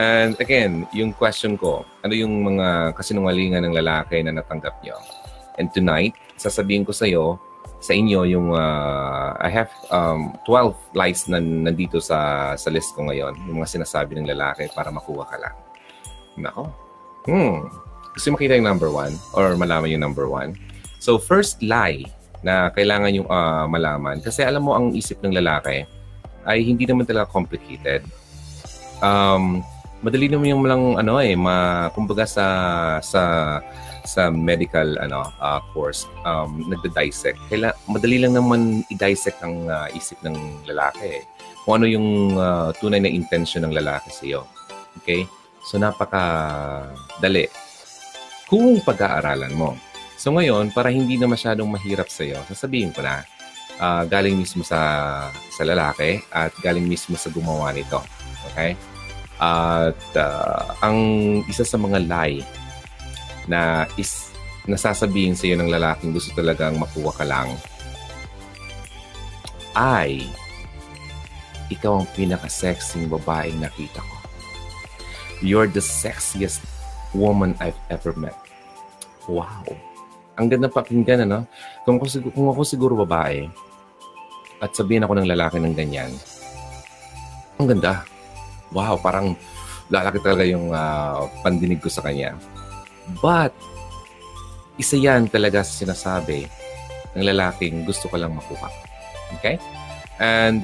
And again, yung question ko, ano yung mga kasinungalingan ng lalaki na natanggap niyo? And tonight, sasabihin ko sa inyo yung I have 12 lies na nandito sa list ko ngayon, yung mga sinasabi ng lalaki para makuha ka lang. Nako. Kasi makita yung number one or malaman yung number one. So first lie na kailangan yung malaman, kasi alam mo ang isip ng lalaki ay hindi naman talaga complicated. Madali naman yung lang ano eh, kumbaga sa medical course, nagda-dissect. Madali lang naman i-dissect ang isip ng lalaki eh. Kung ano yung tunay na intention ng lalaki sa iyo. Okay? So, napakadali kung pag-aaralan mo. So, ngayon, para hindi na masyadong mahirap sa iyo, sasabihin ko na galing mismo sa lalaki at galing mismo sa gumawa nito. Okay? At ang isa sa mga lie na nasasabihin sa iyo ng lalaking gusto talagang makuha ka lang ay ikaw ang pinaka-sexing babaeng nakita ko. You're the sexiest woman I've ever met. Wow. Ang ganda pakinggan, ano? Kung ako siguro babae at sabihin ako ng lalaki ng ganyan, ang ganda. Wow, parang lalaki talaga yung pandinig ko sa kanya. But, isa yan talaga sa sinasabi ng lalaking gusto ko lang makuha. Okay? And,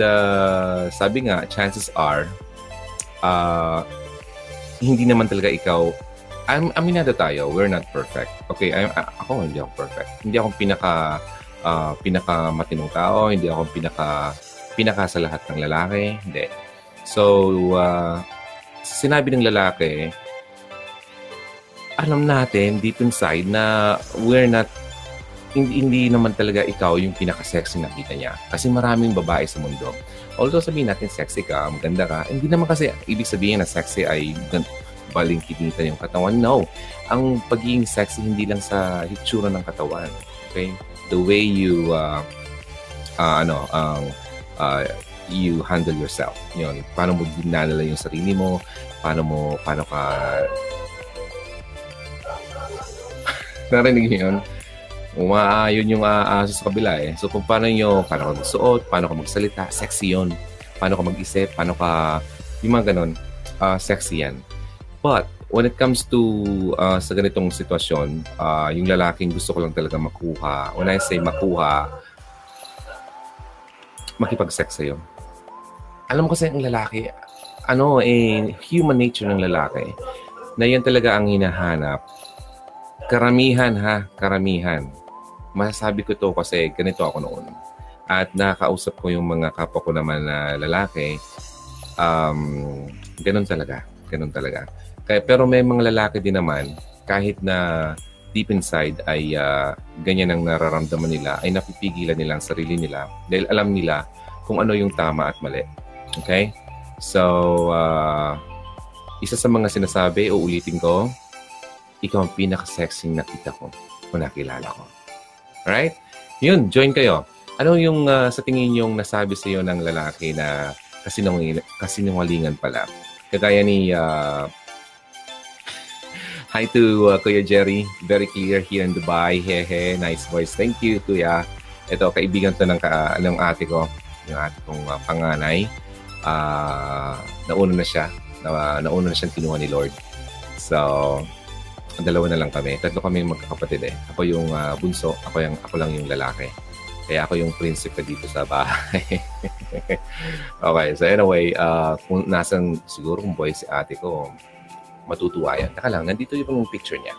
sabi nga, chances are, hindi naman talaga ikaw, aminado tayo, we're not perfect. Okay, ako hindi ako perfect. Hindi akong pinaka-matinong tao, hindi akong pinaka sa lahat ng lalaki, hindi. So, sinabi ng lalaki, alam natin deep inside na we're not, hindi naman talaga ikaw yung pinaka-sexy na kita niya. Kasi maraming babae sa mundo. Although sabihin natin sexy ka, maganda ka, hindi naman kasi ibig sabihin na sexy ay baling kinita yung katawan. No. Ang pagiging sexy hindi lang sa hitsura ng katawan. Okay? The way you you handle yourself. Yun. Paano mo dinadala yung sarili mo? Paano ka narinig niyo yun? Yun yung aaso sa kabila eh. So, kung paano ka magsuot, paano ka magsalita, sexy yun. Paano ka mag-isip, yung mga ganun, sexy yan. But, when it comes to sa ganitong sitwasyon, yung lalaking gusto ko lang talaga makuha. When I say makuha, makipag-sex sa'yo. Alam mo kasi ang lalaki, human nature ng lalaki, na yan talaga ang hinahanap. Karamihan. Masasabi ko to kasi ganito ako noon. At nakakausap ko yung mga kapwa ko naman na lalaki. Ganun talaga. Pero may mga lalaki din naman, kahit na deep inside ay ganyan ang nararamdaman nila, ay napipigilan nila ang sarili nila dahil alam nila kung ano yung tama at mali. Okay? So, isa sa mga sinasabi, uulitin ko, ikaw ang pinaka-sexy nakita ko o nakilala ko. Alright? Yun, join kayo. Ano yung sa tingin yung nasabi sa iyo ng lalaki na kasinungalingan pala? Kagaya ni hi to Kuya Jerry. Very clear here in Dubai. Hehe, nice voice. Thank you, Kuya. Ito, kaibigan to ng ate ko. Yung ate kong panganay. Nauna na siya. Nauna na siyang kinuha ni Lord. So, dalawa na lang kami. Tatlo kami magkakapatid eh. Ako yung bunso, ako lang yung lalaki. Kaya ako yung prinsipe dito sa bahay. Okay, so anyway, kung nasan siguro kung boy si ate ko, matutuwa yan. Taka lang, nandito yung picture niya.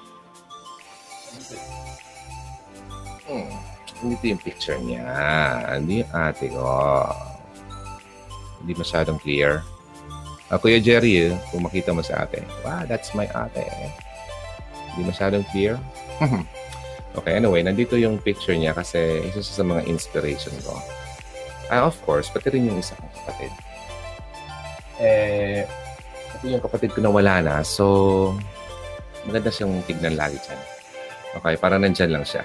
Nandito yung picture niya. Hindi yung ate ko. Hindi masyadong clear. Kuya Jerry, kung makita mo sa ate. Wow, that's my ate. Hindi masyadong clear. Okay, anyway, nandito yung picture niya kasi isa sa mga inspiration ko. Of course, pati rin yung isa kong kapatid. Pati yung kapatid ko na wala na, so maganda siyang tignan lagi dyan. Okay, parang nandyan lang siya.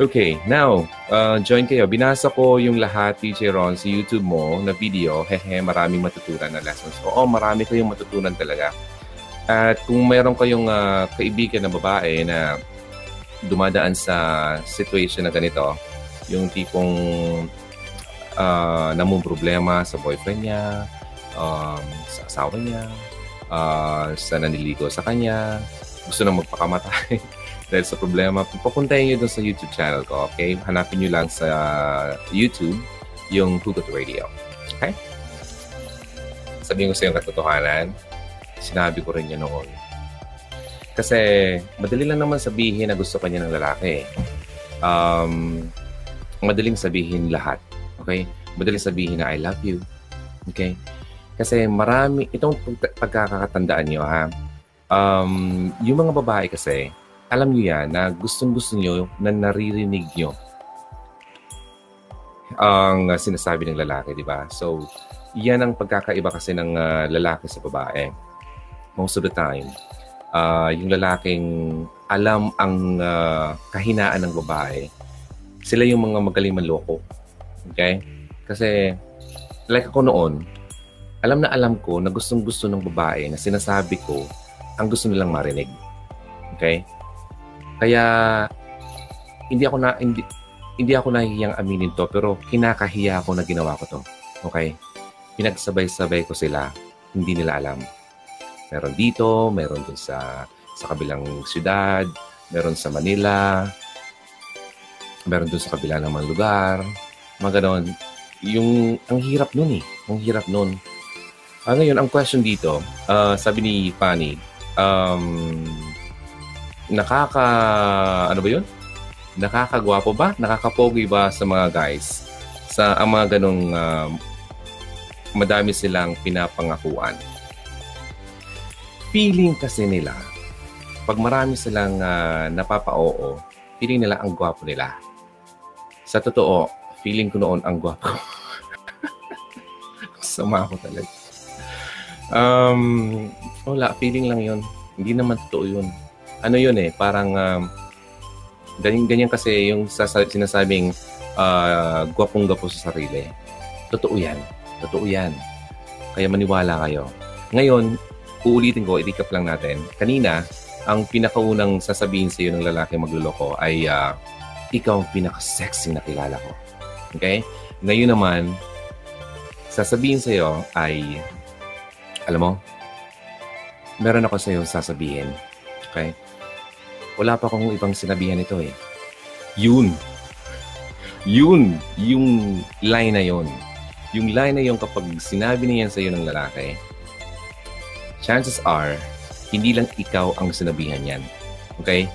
Okay, now, join kayo. Binasa ko yung lahat, Teacher Ron, sa YouTube mo na video. Hehe, maraming matutunan na lessons. Oo, marami kayong matutunan talaga. At kung mayroon kayong kaibigan na babae na dumadaan sa situation na ganito, yung tipong namung problema sa boyfriend niya, sa asawa niya, sa naniligo sa kanya, gusto nang magpakamatay. Dahil sa problema, pupuntahin nyo doon sa YouTube channel ko, okay? Hanapin nyo lang sa YouTube yung Hugot Radio, okay? Sabihin ko sa yung katotohanan, sinabi ko rin yun noon. Kasi madali lang naman sabihin na gusto ka niya ng lalaki. Madaling sabihin lahat, okay? Madaling sabihin na I love you, okay? Kasi marami, itong pagkakatandaan nyo, ha? Yung mga babae kasi, alam niyo yan na gustong-gusto niyo na naririnig niyo ang sinasabi ng lalaki, di ba? So, yan ang pagkakaiba kasi ng lalaki sa babae. Most of the time, yung lalaking alam ang kahinaan ng babae, sila yung mga magaling manloko. Okay? Kasi, like ako noon, alam na alam ko na gustong-gusto ng babae na sinasabi ko ang gusto nilang marinig. Okay? Kaya hindi ako nahihiyang aminin to, pero kinakahiya ako na ginawa ko to. Okay? Pinagsabay-sabay ko sila, hindi nila alam. Meron dito, meron dun sa kabilang siyudad, meron sa Manila, meron dun sa kabila ng mga lugar, mga ganon. Ang hirap nun eh. Ang hirap nun. Ngayon, ang question dito, sabi ni Fanny, nakakagwapo ba? Nakakapogi ba sa mga guys? Sa ang mga ganong madami silang pinapangakuan. Feeling kasi nila, pag marami silang napapa-oo, feeling nila ang gwapo nila. Sa totoo, feeling ko noon ang gwapo. Sama ko talaga. Wala, feeling lang yun. Hindi naman totoo yun. Ano yun eh, parang ganyan kasi yung sinasabing gwapong-gwapo sa sarili. Totoo yan. Totoo yan. Kaya maniwala kayo. Ngayon, uulitin ko, i-recap lang natin. Kanina, ang pinakaunang sasabihin sa iyo ng lalaki magluloko ay ikaw ang pinaka-sexy na kilala ko. Okay? Ngayon naman, sasabihin sa iyo ay, alam mo, meron ako sa iyo sasabihin. Okay? Wala pa akong ibang sinabihan nito eh. Yun. Yung line na yun. Yung line na yun kapag sinabi niyan sa'yo ng lalaki, chances are, hindi lang ikaw ang sinabihan yan. Okay?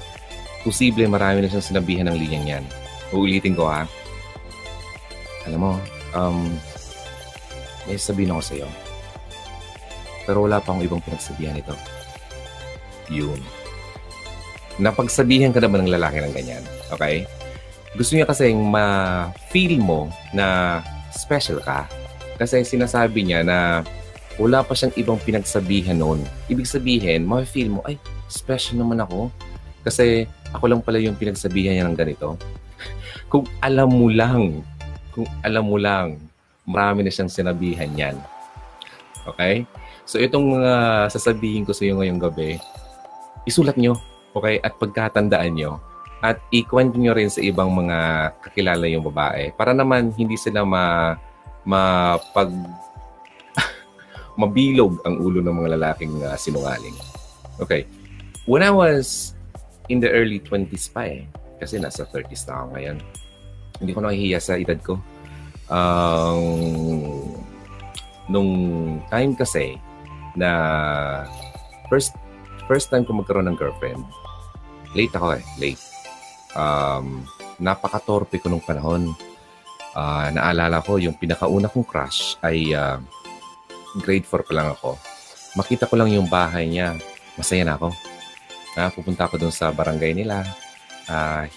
Posible marami na siyang sinabihan ng linyang yan. Uulitin ko ha. Alam mo, may sabihin ako sa'yo. Pero wala pa akong ibang pinagsabihan nito. Yun. Napagsabihan ka naman ng lalaki ng ganyan. Okay? Gusto niya kasi ma-feel mo na special ka. Kasi sinasabi niya na wala pa siyang ibang pinagsabihan noon. Ibig sabihin, ma-feel mo, ay, special naman ako. Kasi ako lang pala yung pinagsabihan niya ng ganito. Kung alam mo lang, marami na siyang sinabihan yan. Okay? So, itong sasabihin ko sa iyo ngayong gabi, isulat nyo. Okay? At pagkatandaan nyo. At ikwento nyo rin sa ibang mga kakilala yung babae. Para naman hindi sila mabilog ang ulo ng mga lalaking sinungaling. Okay. When I was in the early 20s pa eh. Kasi nasa 30s na ako ngayon. Hindi ko nahihiya sa edad ko. Nung time kasi na first time ko magkaroon ng girlfriend, late ako eh. Late. Napaka-torpe ko nung panahon. Naalala ko, yung pinakauna kong crush ay grade 4 pa lang ako. Makita ko lang yung bahay niya. Masaya na ako. Pupunta ako doon sa barangay nila.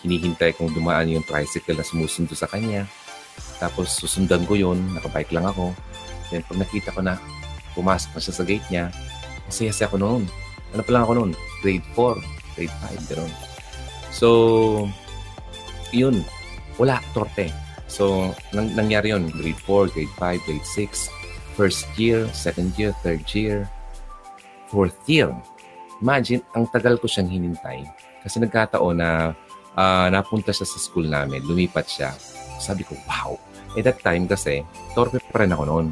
Hinihintay kong dumaan yung tricycle na sumusundo sa kanya. Tapos susundan ko yun. Nakabike lang ako. Then pag nakita ko na pumasok na siya sa gate niya, masaya-saya ako noon. Ano pa lang ako noon? Grade 4, grade 5, gano'n. So, yun, wala, torpe. So, nangyari yun, grade 4, grade 5, grade 6, first year, second year, third year, fourth year. Imagine, ang tagal ko siyang hinintay. Kasi nagkataon na napunta siya sa school namin, lumipat siya. Sabi ko, wow. At that time kasi, torpe pa rin ako noon.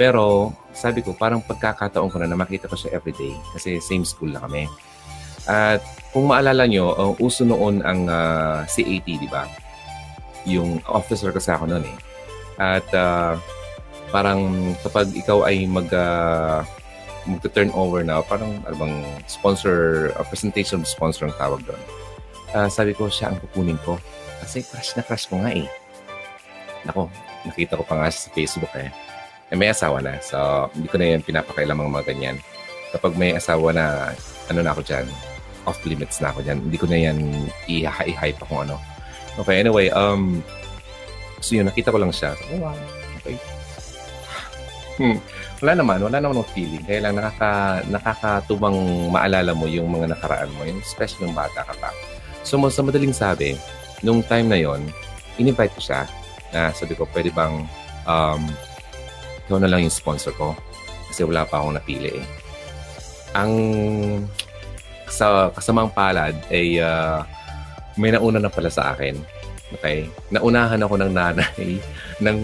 Pero, sabi ko, parang pagkakataon ko na makita ko siya everyday. Kasi same school na kami. At kung maalala nyo, uso noon ang CAT, di ba? Yung officer kasi ako noon eh. At parang kapag ikaw ay mag-turn over na, parang albang sponsor, presentation sponsor ang tawag doon. Sabi ko, siya ang kukunin ko. Kasi crush na crush ko nga eh. Nako, nakita ko pa nga sa Facebook eh. Eh may asawa na. So, hindi ko na yan pinapakailamang mga ganyan. Kapag may asawa na, ano na ako dyan, off-limits na ako dyan. Hindi ko na yan i-hype ako ano. Okay, anyway, so yun, nakita ko lang siya. So, oh, wow, okay. Wala naman ng feeling. Kaya lang nakakatubang maalala mo yung mga nakaraan mo, yung especially yung bata ka pa. So, sa madaling sabi, nung time na yon, in-invite ko siya na sabi ko, pwede bang ikaw na lang yung sponsor ko? Kasi wala pa akong napili eh. Ang sa kasamang palad ay may nauna na pala sa akin. Okay? Naunahan ako ng nanay ng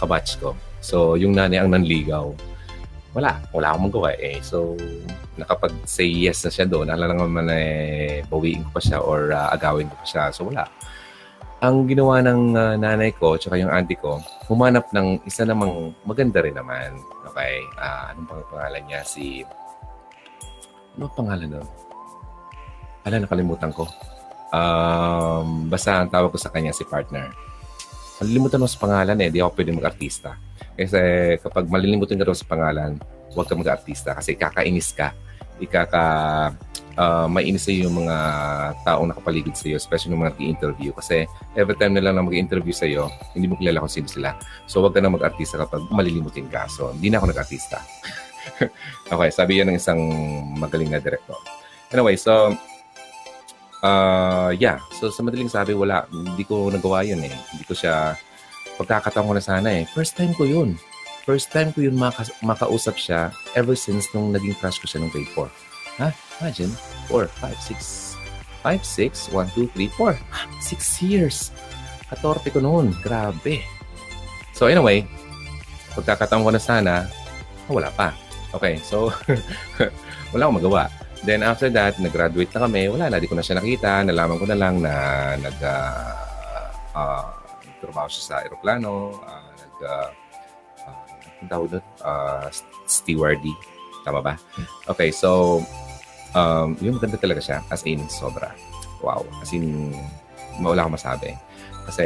kabatch ko. So, yung nanay ang nanligaw. Wala akong magawa eh. So, nakapag-say yes na siya doon. Alam naman eh, bawiin ko pa siya or agawin ko pa siya. So, wala. Ang ginawa ng nanay ko tsaka yung auntie ko, humanap ng isa namang maganda rin naman. Okay? Anong pangalan niya? Ano pangalan nun? Ala, nakalimutan ko. Basta ang tawag ko sa kanya si partner. Malilimutan mo sa pangalan eh. Di ako pwede mag-artista. Kasi kapag malilimutan ka sa pangalan, huwag ka mag-artista. Kasi kakainis ka. Mainis sa'yo yung mga taong nakapaligid sa'yo, especially yung mga nag-i-interview. Kasi every time na lang na mag-i-interview sa'yo, hindi mo kilala kung sino sila. So, huwag ka na mag-artista kapag malilimutin ka. So, hindi na ako nag-artista. Okay, sabi yan ng isang magaling na director. Anyway, so, yeah. So, sa madaling sabi, wala. Hindi ko nagawa yun eh. Hindi ko siya, pagkakataon ko na sana eh. First time ko yun. First time ko yun makausap siya ever since nung naging crush ko siya nung grade 4. Ha? Imagine, 4, 5, 6. 5, 6, 1, 2, 3, 4. 6 years. 14 ko noon. Grabe. So anyway, pagkakataon ko na sana, wala pa. Okay, so wala akong magawa. Then after that, nag-graduate na kami. Wala na, di ko na siya nakita. Nalaman ko na lang na nag-trabaho siya sa aeroplano. Stewardee. Tama ba? Okay, so, yung maganda talaga siya. As in, sobra. Wow. As in, wala akong masabi. Kasi,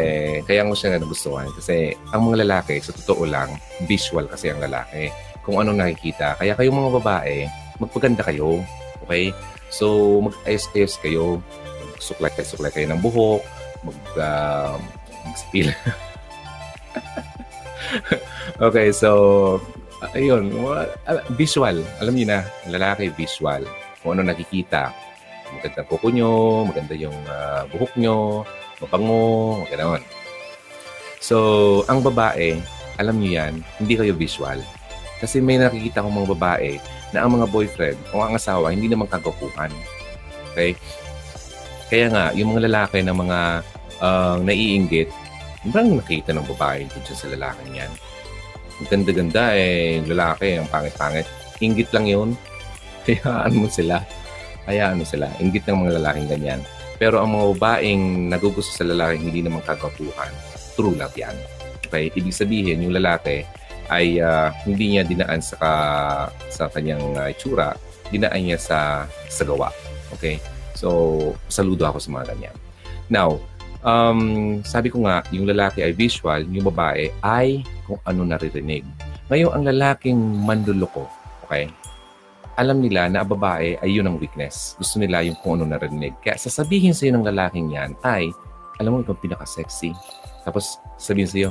kaya ko siya nagustuhan. Kasi, ang mga lalaki, sa totoo lang, visual kasi ang lalaki. Kung anong nakikita. Kaya kayong mga babae, magpaganda kayo. Okay? So, mag-ayos-ayos kayo. Suklay kayo ng buhok. Mag-spil. Okay, so, ayun, visual. Alam niyo na, lalaki visual. Kung ano nakikita. Maganda ang kuko nyo, maganda yung buhok nyo, mapango, ganoon. So, ang babae, alam niyo yan, hindi kayo visual. Kasi may nakikita akong mga babae na ang mga boyfriend o ang asawa hindi naman kagukuhan. Okay? Kaya nga, yung mga lalaki na mga naiinggit, parang nakita ng babae dito sa lalaki niyan. Ganda-ganda eh, lalaki, ang pangit-pangit. Inggit lang yun. Hayaan mo sila. Inggit ng mga lalaking ganyan. Pero ang mga babaeng nagugusto sa lalaki, hindi naman kagwapuhan. True love yan. Okay? Ibig sabihin, yung lalaki ay hindi niya dinaan sa kanyang itsura. Dinaan niya sa gawa. Okay? So, saludo ako sa mga ganyan. Now, sabi ko nga, yung lalaki ay visual, yung babae ay kung ano naririnig. Ngayon, ang lalaking manluloko, okay? Alam nila na ang babae ay yun ang weakness. Gusto nila yung kung ano naririnig. Kaya sasabihin sa'yo ng lalaking yan ay, alam mo, itong pinaka-sexy. Tapos sabihin sa'yo,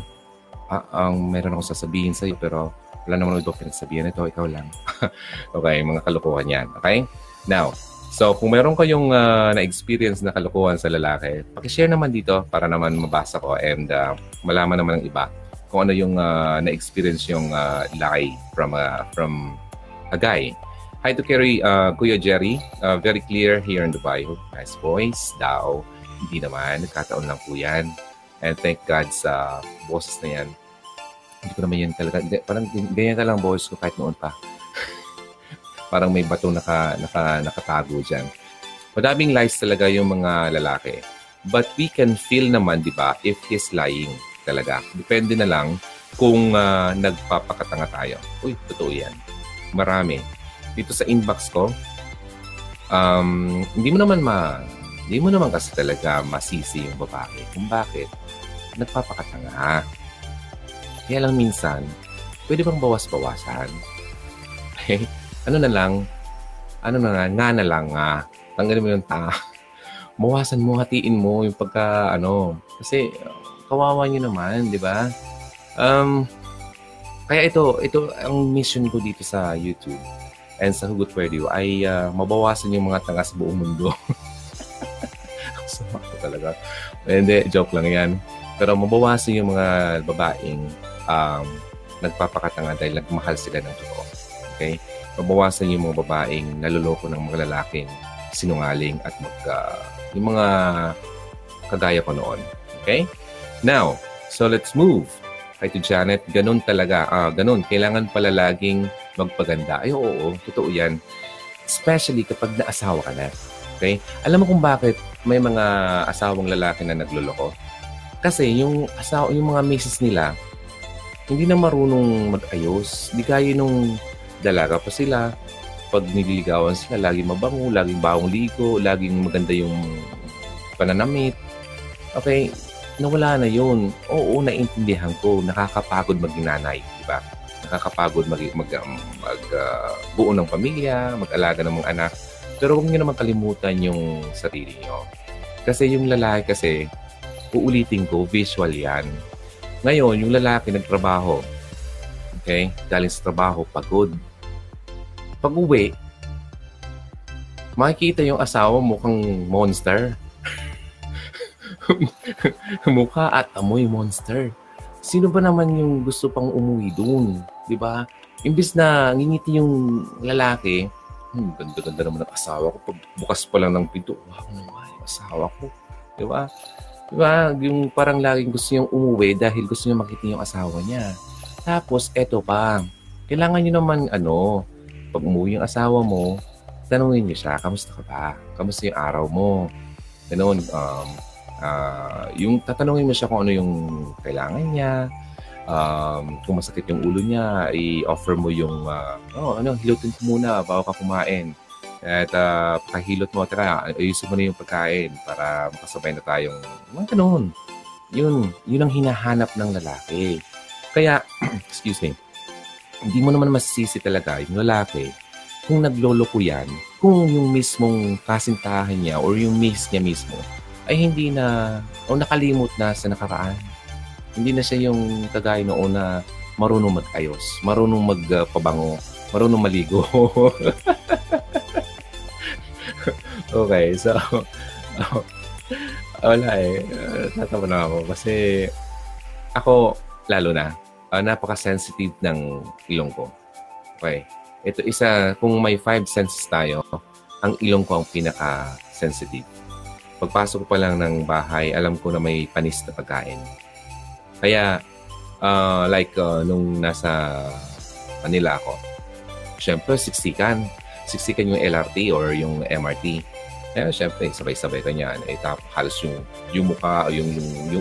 meron akong sasabihin sa'yo, pero wala naman itong pinagsabihin nito, ikaw lang. Okay, mga kalokohan yan, okay? Now, So, kung meron kayong na-experience na kalokohan sa lalaki, pakishare naman dito para naman mabasa ko and malaman naman ng iba kung ano yung na-experience yung lie from a guy. Hi to Kerry, Kuya Jerry. Very clear here in Dubai. Nice voice daw. Hindi naman, nagkataon lang po yan. And thank God sa boses na yan. Hindi ko naman yan talaga. Parang ganyan talagang boses ko kahit noon pa. Parang may bato nakatago dyan. Madaming lies talaga yung mga lalaki. But we can feel naman, di ba, if he's lying talaga. Depende na lang kung nagpapakatanga tayo. Uy, totoo yan. Marami. Dito sa inbox ko, hindi mo naman kasi talaga masisi yung babae kung bakit nagpapakatanga. Kaya lang minsan, pwede bang bawas-bawasan? Okay? Ano na lang, tanggalin mo yung ta. Mawasan mo, hatiin mo yung pagka, kasi kawawa nyo naman, di ba? Kaya ito ang mission ko dito sa YouTube and sa Hugot Radio ay mabawasan yung mga tanga sa buong mundo. Sama ko talaga. Hindi, joke lang yan. Pero mabawasan yung mga babaeng nagpapakatanga dahil nagmahal sila ng totoo. Okay? Mabawasan yung mga babaeng naloloko ng mga lalaking sinungaling at yung mga kagaya ko noon. Okay? Now, so let's move. Hi to Janet, ganun talaga. Ganun. Kailangan pala laging magpaganda. Ay, oo. Totoo yan. Especially kapag naasawa ka na. Okay? Alam mo kung bakit may mga asawang lalaki na nagloloko? Kasi yung mga misis nila, hindi na marunong mag-ayos. Di kaya nung dalaga pa sila. Pag nililigawan sila, laging mabango, laging bawang ligo, laging maganda yung pananamit. Okay, nawala na yun. Oo, naiintindihan ko. Nakakapagod maging nanay, di ba? Nakakapagod buo ng pamilya, mag-alaga ng mga anak. Pero huwag nyo naman kalimutan yung sarili nyo. Kasi yung lalaki kasi, uulitin ko, visual yan. Ngayon, yung lalaki nagtrabaho. Okay? Galing sa trabaho, pagod. Pag-uwi, makikita yung asawa mukhang monster. Mukha at amoy monster. Sino ba naman yung gusto pang umuwi doon? Diba? Imbis na ngingiti yung lalaki, ganda-ganda naman ang asawa ko. Bukas pa lang ng pinto, wow naman yung asawa ko. Diba? Diba? Yung parang laging gusto niyang umuwi dahil gusto niya makita yung asawa niya. Tapos, eto pa. Kailangan nyo naman, pag umuwi yung asawa mo, tanungin nyo siya, kamusta ka ba? Kamusta yung araw mo? Ganoon, yung tatanungin mo siya kung ano yung kailangan niya, kung masakit yung ulo niya, i-offer mo yung, hilutin ko muna bago ka kumain. At pakahilot mo, tara, ayusin mo na yung pagkain para makasabay na tayong, mga ganun. Yun ang hinahanap ng lalaki. Kaya, excuse me, hindi mo naman masisisi talaga yung lalaki kung nagloloko yan, kung yung mismong kasintahan niya or yung miss niya mismo ay hindi na, o nakalimot na sa nakaraan. Hindi na siya yung kagaya noon na marunong mag-ayos, marunong magpabango, marunong maligo. Okay, so, wala tatawa na ako kasi ako, lalo na, napaka-sensitive ng ilong ko. Okay. Ito isa, kung may 5 senses tayo, ang ilong ko ang pinaka-sensitive. Pagpasok ko pa lang ng bahay, alam ko na may panis na pagkain. Kaya, nung nasa Manila ako, syempre, siksikan yung LRT or yung MRT. Kaya, syempre, sabay-sabay ka niyan. Halos yung mukha o yung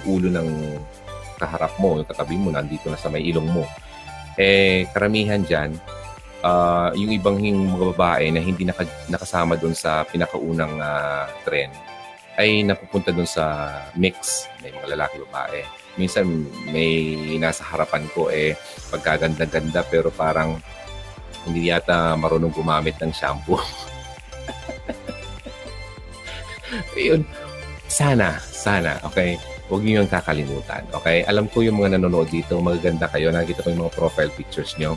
ulo ng kaharap mo, yung katabi mo, nandito na sa may ilong mo. Karamihan dyan, yung ibang mga babae na hindi nakasama doon sa pinakaunang tren ay napupunta doon sa mix. May mga lalaki-babae. Minsan, may nasa harapan ko, pagkaganda-ganda, pero parang hindi yata marunong gumamit ng shampoo. Yun. Sana, okay? Huwag niyo yung kakalimutan. Okay? Alam ko yung mga nanonood dito, magaganda kayo. Nakikita ko yung mga profile pictures nyo.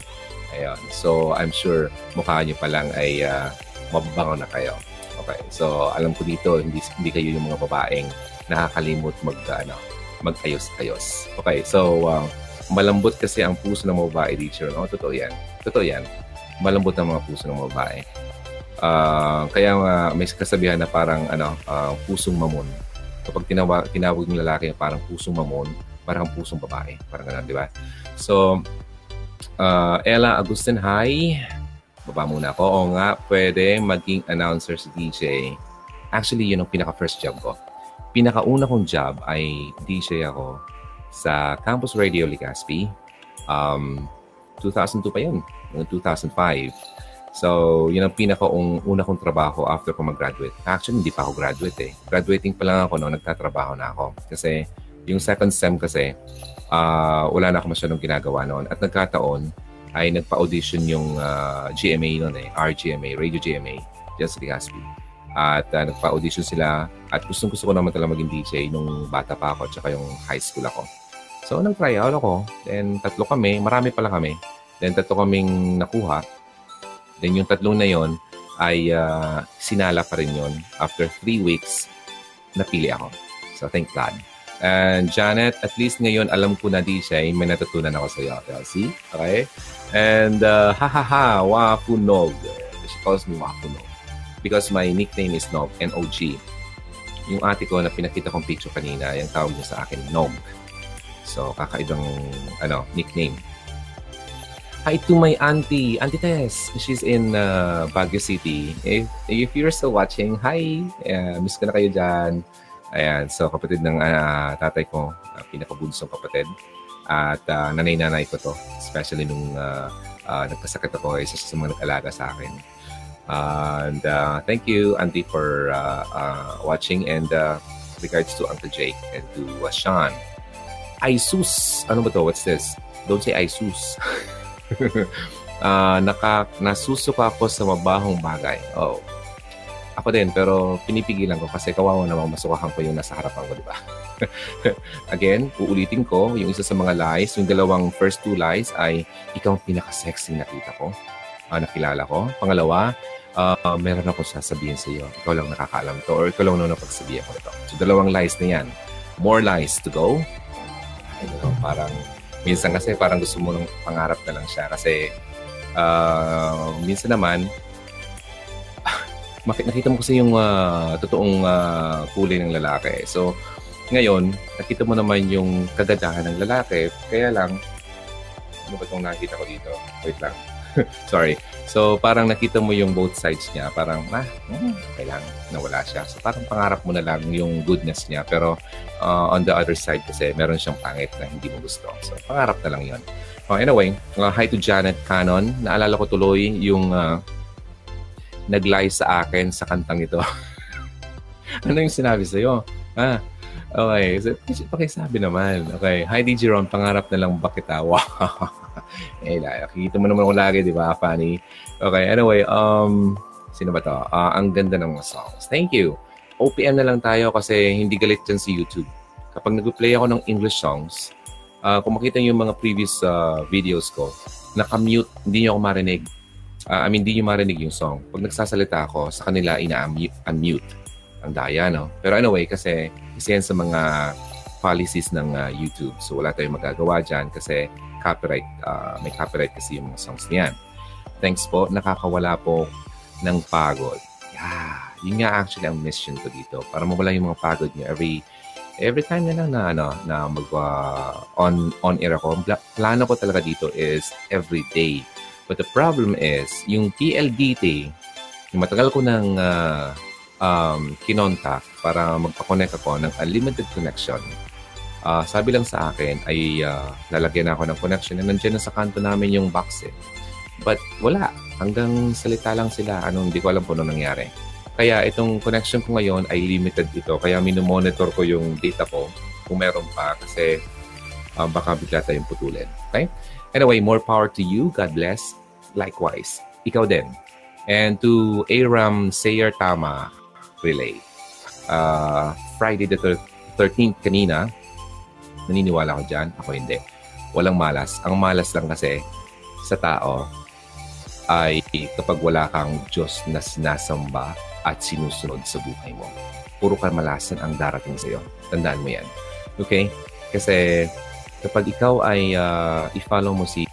Ayun. So, I'm sure mukha nyo pa lang ay mababango na kayo. Okay. So, alam ko dito, hindi kayo yung mga babaeng nakakalimot mag-ayos-ayos. Okay. So, malambot kasi ang puso ng mga babae, teacher. No? Totoo yan. Totoo yan. Malambot ang mga puso ng mga babae. Kaya may kasabihan na parang pusong mamon. Kapag tinawag ng lalaki parang pusong mamon, parang pusong babae. Parang ganun, di ba? So, Ella Agustin, hi. Baba muna ako. Oo nga, pwede maging announcer si DJ. Actually, yun ang pinaka-first job ko. Pinakauna kong job ay DJ ako sa Campus Radio Ligaspi. 2002 pa yun. 2005. So, yun ang pinaka-una kong trabaho after ko mag-graduate. Actually, hindi pa ako graduate eh. Graduating pa lang ako noong nagtatrabaho na ako. Kasi, yung second sem kasi, wala na ako masyadong ginagawa noon. At nagkataon, ay nagpa-audition yung GMA noon eh. RGMA, Radio GMA. Just Ligaspi. At nagpa-audition sila. At gusto ko naman talaga maging DJ nung bata pa ako at saka yung high school ako. So, nag-try out ako. Then, tatlo kami. Marami pala kami. Then, tatlo kaming nakuha. Then, yung tatlong na yon ay sinala pa rin yun. After 3 weeks, napili ako. So, thank God. And, Janet, at least ngayon, alam ko na, DJ, may natutunan ako sa'yo. See? Okay? And, ha-ha-ha, Wapunog. She calls me Wapunog. Because my nickname is Nog, N-O-G. Yung ate ko na pinakita kong picture kanina, yung tawag niya sa akin, Nog. So, kakaibang nickname. Hi to my auntie. Auntie Tess. She's in Baguio City. If you're still watching, hi. Miss ko na kayo dyan. Ayan. So, kapatid ng tatay ko. Pinakabunsong kapatid. At nanay-nanay ko to. Especially nung nagkasakit ako. Isa sa mga nag-alaga sa akin. And thank you, auntie, for watching. And regards to Uncle Jake and to Sean. Isus. Ano ba to? What's this? Don't say Isus. Nasusuka ako sa mabahong bagay. Oh. Ako din, pero pinipigilan ko kasi kawawa namang masukahan ko yung nasa harapan ko, di ba? Again, uulitin ko, yung isa sa mga lies, yung dalawang first two lies ay ikaw ang pinaka-sexy nakita ko, nakilala ko. Pangalawa, meron akong sasabihin sa iyo. Ikaw lang nakakaalam to or ikaw lang nakapagsabihin ko ito. So, dalawang lies na yan. More lies to go. Parang minsan kasi parang gusto mo ng pangarap na lang siya kasi minsan naman nakita mo kasi yung totoong kulay ng lalaki. So ngayon nakita mo naman yung kagandahan ng lalaki kaya lang ano ba itong nakita ko dito? Wait lang. Sorry. So parang nakita mo yung both sides niya. Parang kailangan nawala siya. So parang pangarap mo na lang yung goodness niya. Pero on the other side kasi meron siyang pangit na hindi mo gusto. So pangarap na lang yun. Anyway, hi to Janet Cannon. Naalala ko tuloy yung nag-lie sa akin sa kantang ito. Ano yung sinabi sa'yo? Okay. So, pakisabi naman. Okay. Hi DJ Ron, pangarap na lang ba kita? Wow. Nakikita mo naman ako lagi, di ba? Funny. Okay, anyway, sino ba to? Ang ganda ng mga songs. Thank you. OPM na lang tayo kasi hindi galit dyan si YouTube. Kapag nag-play ako ng English songs, kung makita nyo yung mga previous videos ko, naka-mute, hindi nyo ako marinig. Hindi nyo marinig yung song. Pag nagsasalita ako, sa kanila ina-unmute. Ang daya, no? Pero anyway, kasi isa yan sa mga policies ng YouTube. So, wala tayong magagawa dyan kasi copyright, may copyright kasi yung mga songs niyan. Thanks po, nakakawala po ng pagod. Yeah, yun nga actually ang mission ko dito. Para mawala yung mga pagod niyo every time na lang na, na mag on air ako. Plano ko talaga dito is every day. But the problem is, yung PLDT, yung matagal ko ng kinontak para magpa-connect ako ng unlimited connection. Sabi lang sa akin ay lalagyan ako ng connection na nandiyan na sa kanto namin yung box eh. But wala. Hanggang salita lang sila. Hindi ko alam po anong nangyari. Kaya itong connection ko ngayon ay limited dito. Kaya minumonitor ko yung data ko kung meron pa kasi baka bigla tayong putulin. Okay? Anyway, more power to you. God bless. Likewise. Ikaw din. And to Aram Sayer Tama Relay. Friday the 13th kanina. Naniniwala ko dyan. Ako hindi. Walang malas. Ang malas lang kasi sa tao, ay kapag wala kang Diyos na sinasamba at sinusunod sa buhay mo. Puro kamalasan ang darating sa iyo. Tandaan mo yan. Okay? Kasi kapag ikaw ay i-follow mo si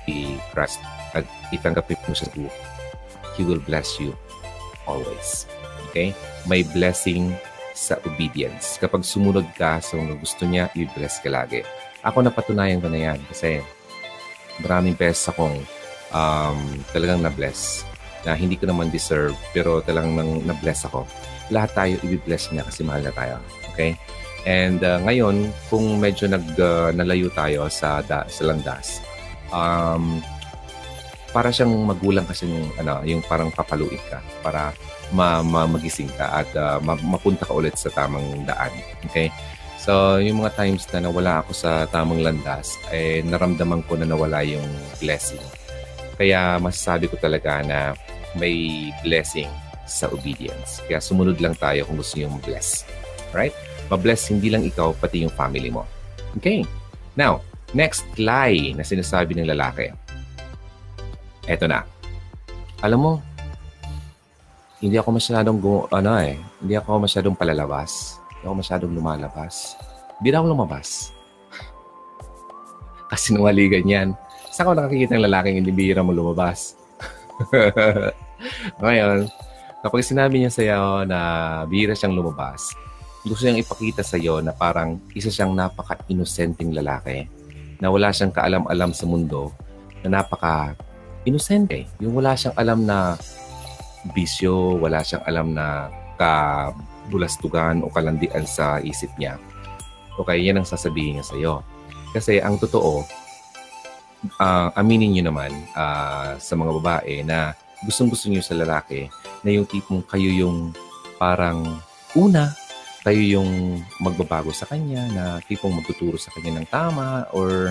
Christ at itanggapin mo siya sa buhay, He will bless you always. Okay? May blessing sa obedience. Kapag sumunod ka sa mga gusto niya, i-bless ka lagi. Ako napatunayan ko na yan kasi maraming beses akong talagang na-bless na hindi ko naman deserve pero talagang na-bless ako. Lahat tayo i-bless niya kasi mahal na tayo. Okay? And ngayon, kung medyo nalayo tayo sa landas, para siyang magulang kasi yung parang papaluin ka para magising ka at mapunta ka ulit sa tamang daan. Okay? So, yung mga times na nawala ako sa tamang landas, eh, naramdaman ko na nawala yung blessing. Kaya masasabi ko talaga na may blessing sa obedience. Kaya sumunod lang tayo kung gusto nyo ma-bless. Alright? Ma-bless hindi lang ikaw, pati yung family mo. Okay. Now, next lie na sinasabi ng lalaki. Eto na. Alam mo, hindi ako masyadong hindi ako masyadong palalabas. Hindi ako masyadong lumalabas. Hindi na ako lumabas. Kasi nungalingan yan. Saan ko nakakikita ng lalaking hindi bihira mo lumabas? Ngayon, kapag sinabi niya sa'yo na bihira siyang lumabas, gusto niyang ipakita sa'yo na parang isa siyang napaka-inosenteng lalaki na wala siyang kaalam-alam sa mundo, na napaka-inosente. Yung wala siyang alam na bisyo, wala siyang alam na kabulastugan o kalandian sa isip niya. Okay, yan ang sasabihin niya sa'yo. Kasi ang totoo, aminin nyo naman sa mga babae na gustong-gusto nyo sa lalaki na yung tipong kayo yung parang una, kayo yung magbabago sa kanya na tipong magtuturo sa kanya ng tama or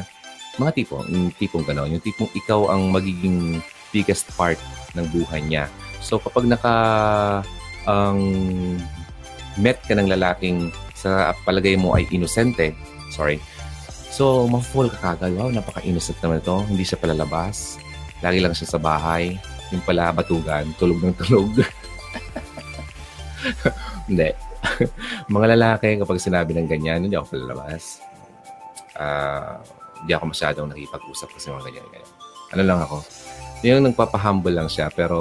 mga tipong gano'n. Yung tipong ikaw ang magiging biggest part ng buhay niya. So kapag met ka ng lalaking sa palagay mo ay inosente, so, ma-fall ka kagad. Wow, napaka-innocent naman ito. Hindi siya palalabas. Lagi lang siya sa bahay. Yung pala batugan, tulog ng tulog. Hindi. Mga lalaki, kapag sinabi ng ganyan, hindi ako palalabas. Hindi ako masyadong nakipag-usap kasi mga ganyan. Ano lang ako? Yung nagpapahumble lang siya, pero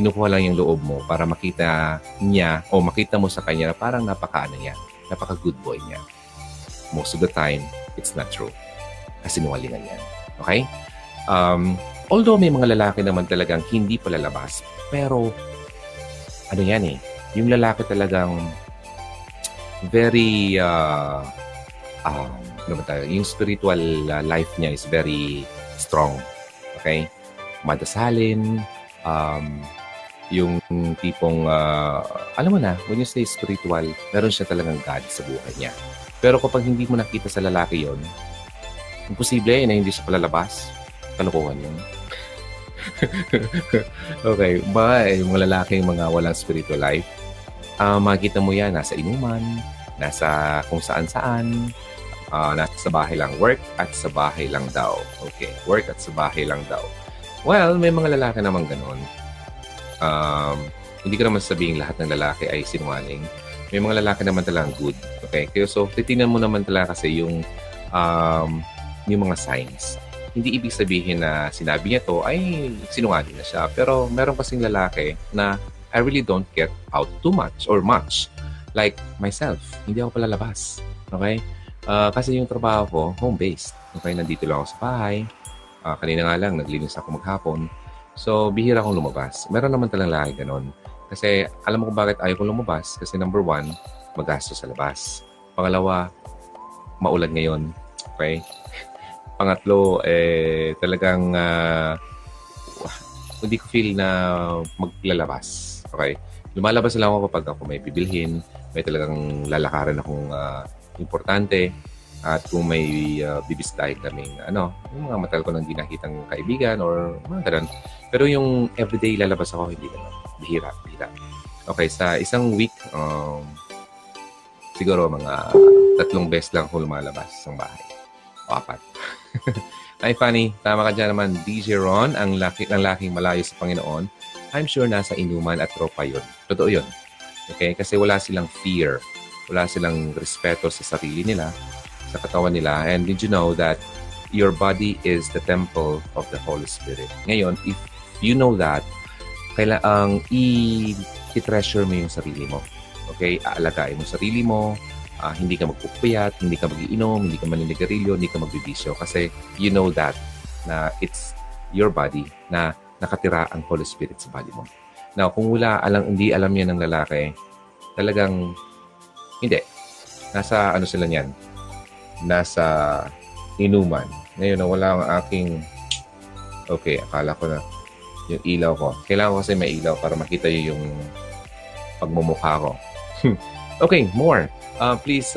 kinukuha lang yung loob mo para makita niya o makita mo sa kanya na parang napaka-good boy niya. Most of the time, it's not true. Kasi nungalingan yan. Okay? Although may mga lalaki naman talagang hindi palalabas, pero ano yan eh, yung lalaki talagang very, yung spiritual life niya is very strong. Okay? Madasalin, yung tipong, alam mo na, when you say spiritual, meron siya talagang God sa buhay niya. Pero kapag hindi mo nakita sa lalaki yon, imposible na hindi siya palalabas. Kalukuhan yun. Okay. Mga lalaki, mga walang spiritual life, makita mo yan, nasa inuman, nasa kung saan-saan, nasa bahay lang, work at sa bahay lang daw. Okay. Work at sa bahay lang daw. Well, may mga lalaki naman ganun. Hindi ko naman sabihin lahat ng lalaki ay sinungaling. May mga lalaki naman talagang good. Okay? So, titignan mo naman talaga kasi yung mga signs. Hindi ibig sabihin na sinabi niya to ay sinungaling na siya. Pero meron kasing lalaki na I really don't get out too much or much. Like myself, hindi ako palalabas. Okay? Kasi yung trabaho ko, home-based. Okay? Nandito lang ako sa bahay. Kanina nga lang, naglinis ako maghapon. So, bihira akong lumabas. Meron naman talagang lalaki ganun. Kasi alam mo kung bakit ayaw kong lumabas. Kasi number one, magastos sa labas. Pangalawa, maulan ngayon. Okay? Pangatlo, talagang hindi ko feel na maglalabas. Okay? Lumalabas lang ako kapag ako may bibilhin. May talagang lalakarin akong importante. At kung may bibisitahin kaming yung mga matal ko nang ginakitang kaibigan or mga ganun. Pero yung everyday lalabas ako, hindi ganun. Bihira. Okay, sa isang week, siguro mga 3 beses lang ako lumalabas sa bahay. O 4. Ay, funny. Tama ka dyan naman, DJ Ron. Ang laking malayo sa Panginoon. I'm sure nasa inuman at tropa yun. Totoo yun. Okay? Kasi wala silang fear. Wala silang respeto sa sarili nila, sa katawan nila. And did you know that your body is the temple of the Holy Spirit? Ngayon, if you know that, kailangang i-treasure mo yung sarili mo. Okay? Aalagaan mo yung sarili mo. Hindi ka magpupuyat, hindi ka magiinom, hindi ka maninigarilyo, hindi ka magbibisyo. Kasi you know that na it's your body na nakatira ang Holy Spirit sa body mo. Now, kung wala, hindi alam yan ng lalaki, talagang hindi. Nasa ano sila niyan? Nasa inuman. Ngayon, nawala ang aking... Okay, akala ko na yung ilaw ko. Kailangan ko kasi may ilaw para makita yung pagmumukha ko. Okay, more. Please,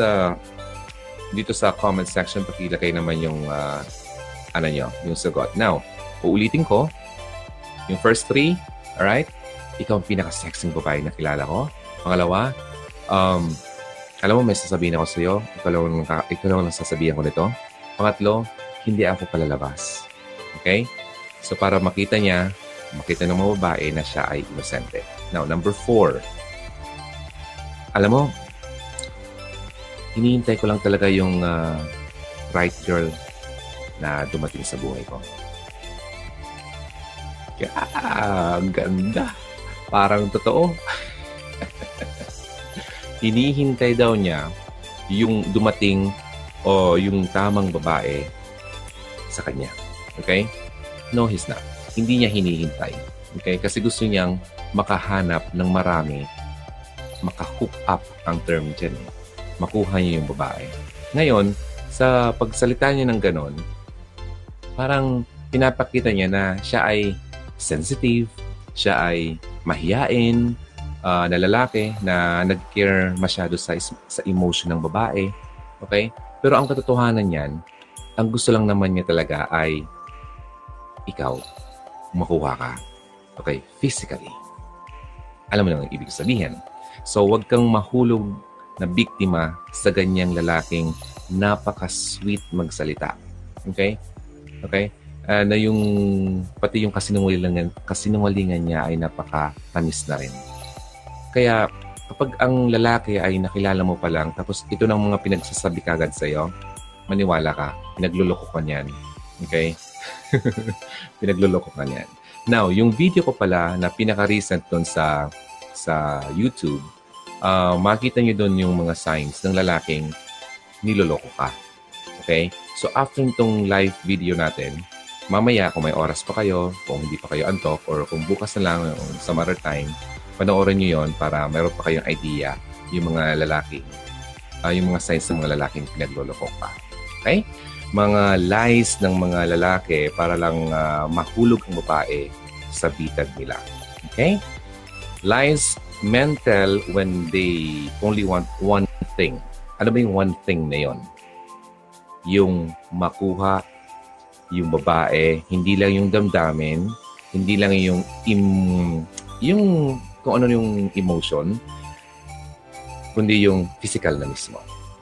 dito sa comment section, pakilagay naman yung, ano nyo, yung sagot. Now, uulitin ko, yung first three, alright? Ikaw ang pinaka-sexing babae na kilala ko. Pangalawa, alam mo, may sasabihin ako sa'yo. Ikaw lang sasabihin ko nito. Pangatlo, hindi ako palalabas. Okay? So, para makita ng mga babae na siya ay inosente. Now, number 4. Alam mo, hinihintay ko lang talaga yung right girl na dumating sa buhay ko. Yeah, ganda. Parang totoo. Hinihintay daw niya yung dumating o yung tamang babae sa kanya. Okay? No, he's not. Hindi niya hinihintay. Okay? Kasi gusto niyang makahanap ng marami, maka-hook up ang term dyan. Makuha niya yung babae. Ngayon, sa pagsalita niya ng ganon, parang pinapakita niya na siya ay sensitive, siya ay mahiyain na lalaki na nag-care masyado sa emotion ng babae. Okay? Pero ang katotohanan niyan, ang gusto lang naman niya talaga ay ikaw, makuha ka. Okay? Physically. Alam mo lang ang ibig sabihin. So, huwag kang mahulog na biktima sa ganyang lalaking napaka-sweet magsalita. Okay? Okay? Na yung, pati yung kasinungalingan niya ay napaka-tamis na rin. Kaya, kapag ang lalaki ay nakilala mo pa lang, tapos ito ng mga pinagsasabi kagad sa'yo, maniwala ka, pinagluloko ka niyan. Okay? Pinagluloko ka niyan. Now, yung video ko pala na pinaka-recent doon sa YouTube, makita nyo doon yung mga signs ng lalaking niloloko ka. Okay? So, after itong live video natin, mamaya kung may oras pa kayo, kung hindi pa kayo antok, or kung bukas na lang some other time, panoorin nyo yon para mayroon pa kayong idea yung mga lalaki, yung mga signs ng mga lalaking pinagloloko ka. Okay? Mga lies ng mga lalaki para lang mahulog ang babae sa bitag nila. Okay? Lies men tell when they only want one thing. Ano ba yung one thing na yon? Yung makuha yung babae, hindi lang yung damdamin, hindi lang yung kung ano yung emotion, kundi yung physical na mismo.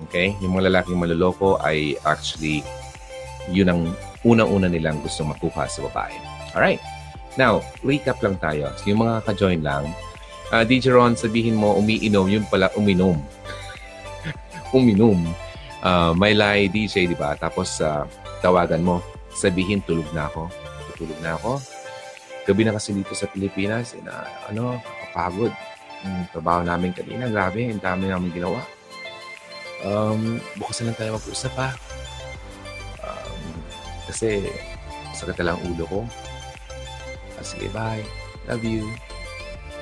Okay? Yung mga lalaking maluloko ay actually yun ang unang-una nilang gusto makuha sa babae. Alright. Now, recap lang tayo. So, yung mga ka-join lang, DJ Ron, sabihin mo, umiinom. Yun pala, uminom. Uminom. May lie, DJ, di ba? Tapos, tawagan mo. Sabihin, tulog na ako. Tutulog na ako. Gabi na kasi dito sa Pilipinas. Kapagod. Trabaho namin kanina. Grabe, ang dami namin ginawa. Bukas na lang tayo mag-usap, ha? Kasi, sakit na lang ulo ko. Sige, bye. Love you.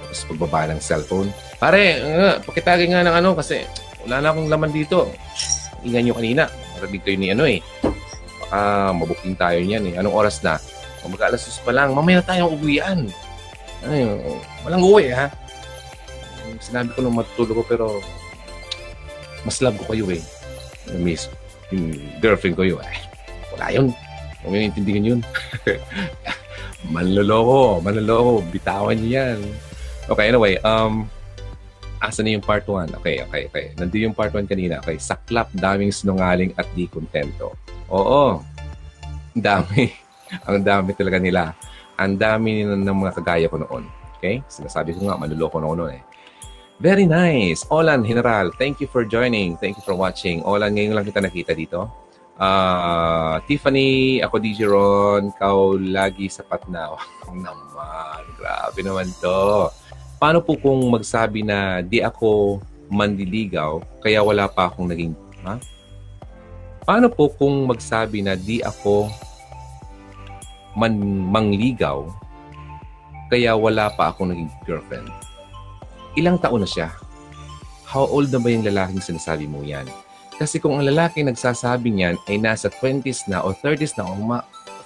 Tapos pagbaba ng cellphone. Pare, pakitagay nga ng kasi wala na akong laman dito. Ingay nyo kanina. Marabig kayo ni Baka mabuking tayo niyan eh. Anong oras na? Mag-alas pa lang. Mamaya na tayo uwian. Ay, walang uwi ha. Sinabi ko nung matutulog ko pero mas love ko kayo eh. Miss, yung girlfriend ko yun. Wala yun. Huwag nyo intindihan yun. Manloloko. Bitawan nyo yan. Okay, anyway, asa na yung part 1? Okay. Nandun yung part 1 kanina. Okay, saklap, daming sinungaling at di kontento. Oo. dami. Ang dami talaga nila. Ang dami nila ng mga kagaya ko noon. Okay? Sinasabi ko nga, manluloko na ako noon eh. Very nice. Olan General, thank you for joining. Thank you for watching. Olan, ngayon lang kita nakita dito. Tiffany, ako DJ Ron, kau lagi sapat na. Wow naman, grabe naman to. Paano po kung magsabi na di ako mandiligaw, kaya wala pa akong naging... Ha? Paano po kung magsabi na di ako manligaw, kaya wala pa akong naging girlfriend? Ilang taon na siya? How old na ba yung lalaking sinasabi mo yan? Kasi kung ang lalaki nagsasabi niyan ay nasa 20s na o 30s na o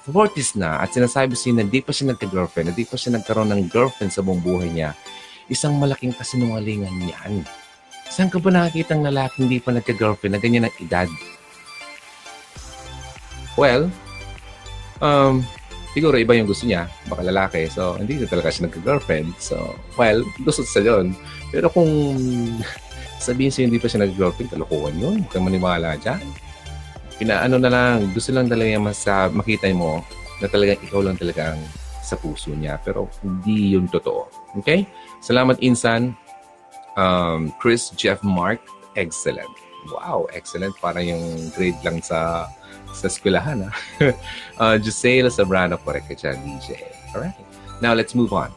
40s na at sinasabi siya na di pa siya nagka-girlfriend, na di pa siya nagkaroon ng girlfriend sa buong buhay niya, isang malaking kasinungalingan yan. Saan ka ba nakakita ng lalaking di pa nagka-girlfriend na ganyan ang edad? Well, siguro iba yung gusto niya, baka lalaki. So, hindi na talaga siya nagka-girlfriend. So, well, gusto siya yun. Pero kung sabihin siya hindi pa siya nag-girlfriend, kalukuhan yun. Huwag kang maniwala dyan. Pinaano na lang, gusto lang talaga makita mo na talagang ikaw lang talaga ang sa puso niya. Pero hindi yun totoo. Okay? Salamat, Insan. Chris, Jeff, Mark, excellent. Wow, excellent. Para yung grade lang sa eskwelahan, ha? Gisela Sabrano, correct ka dyan, DJ. Alright. Now, let's move on.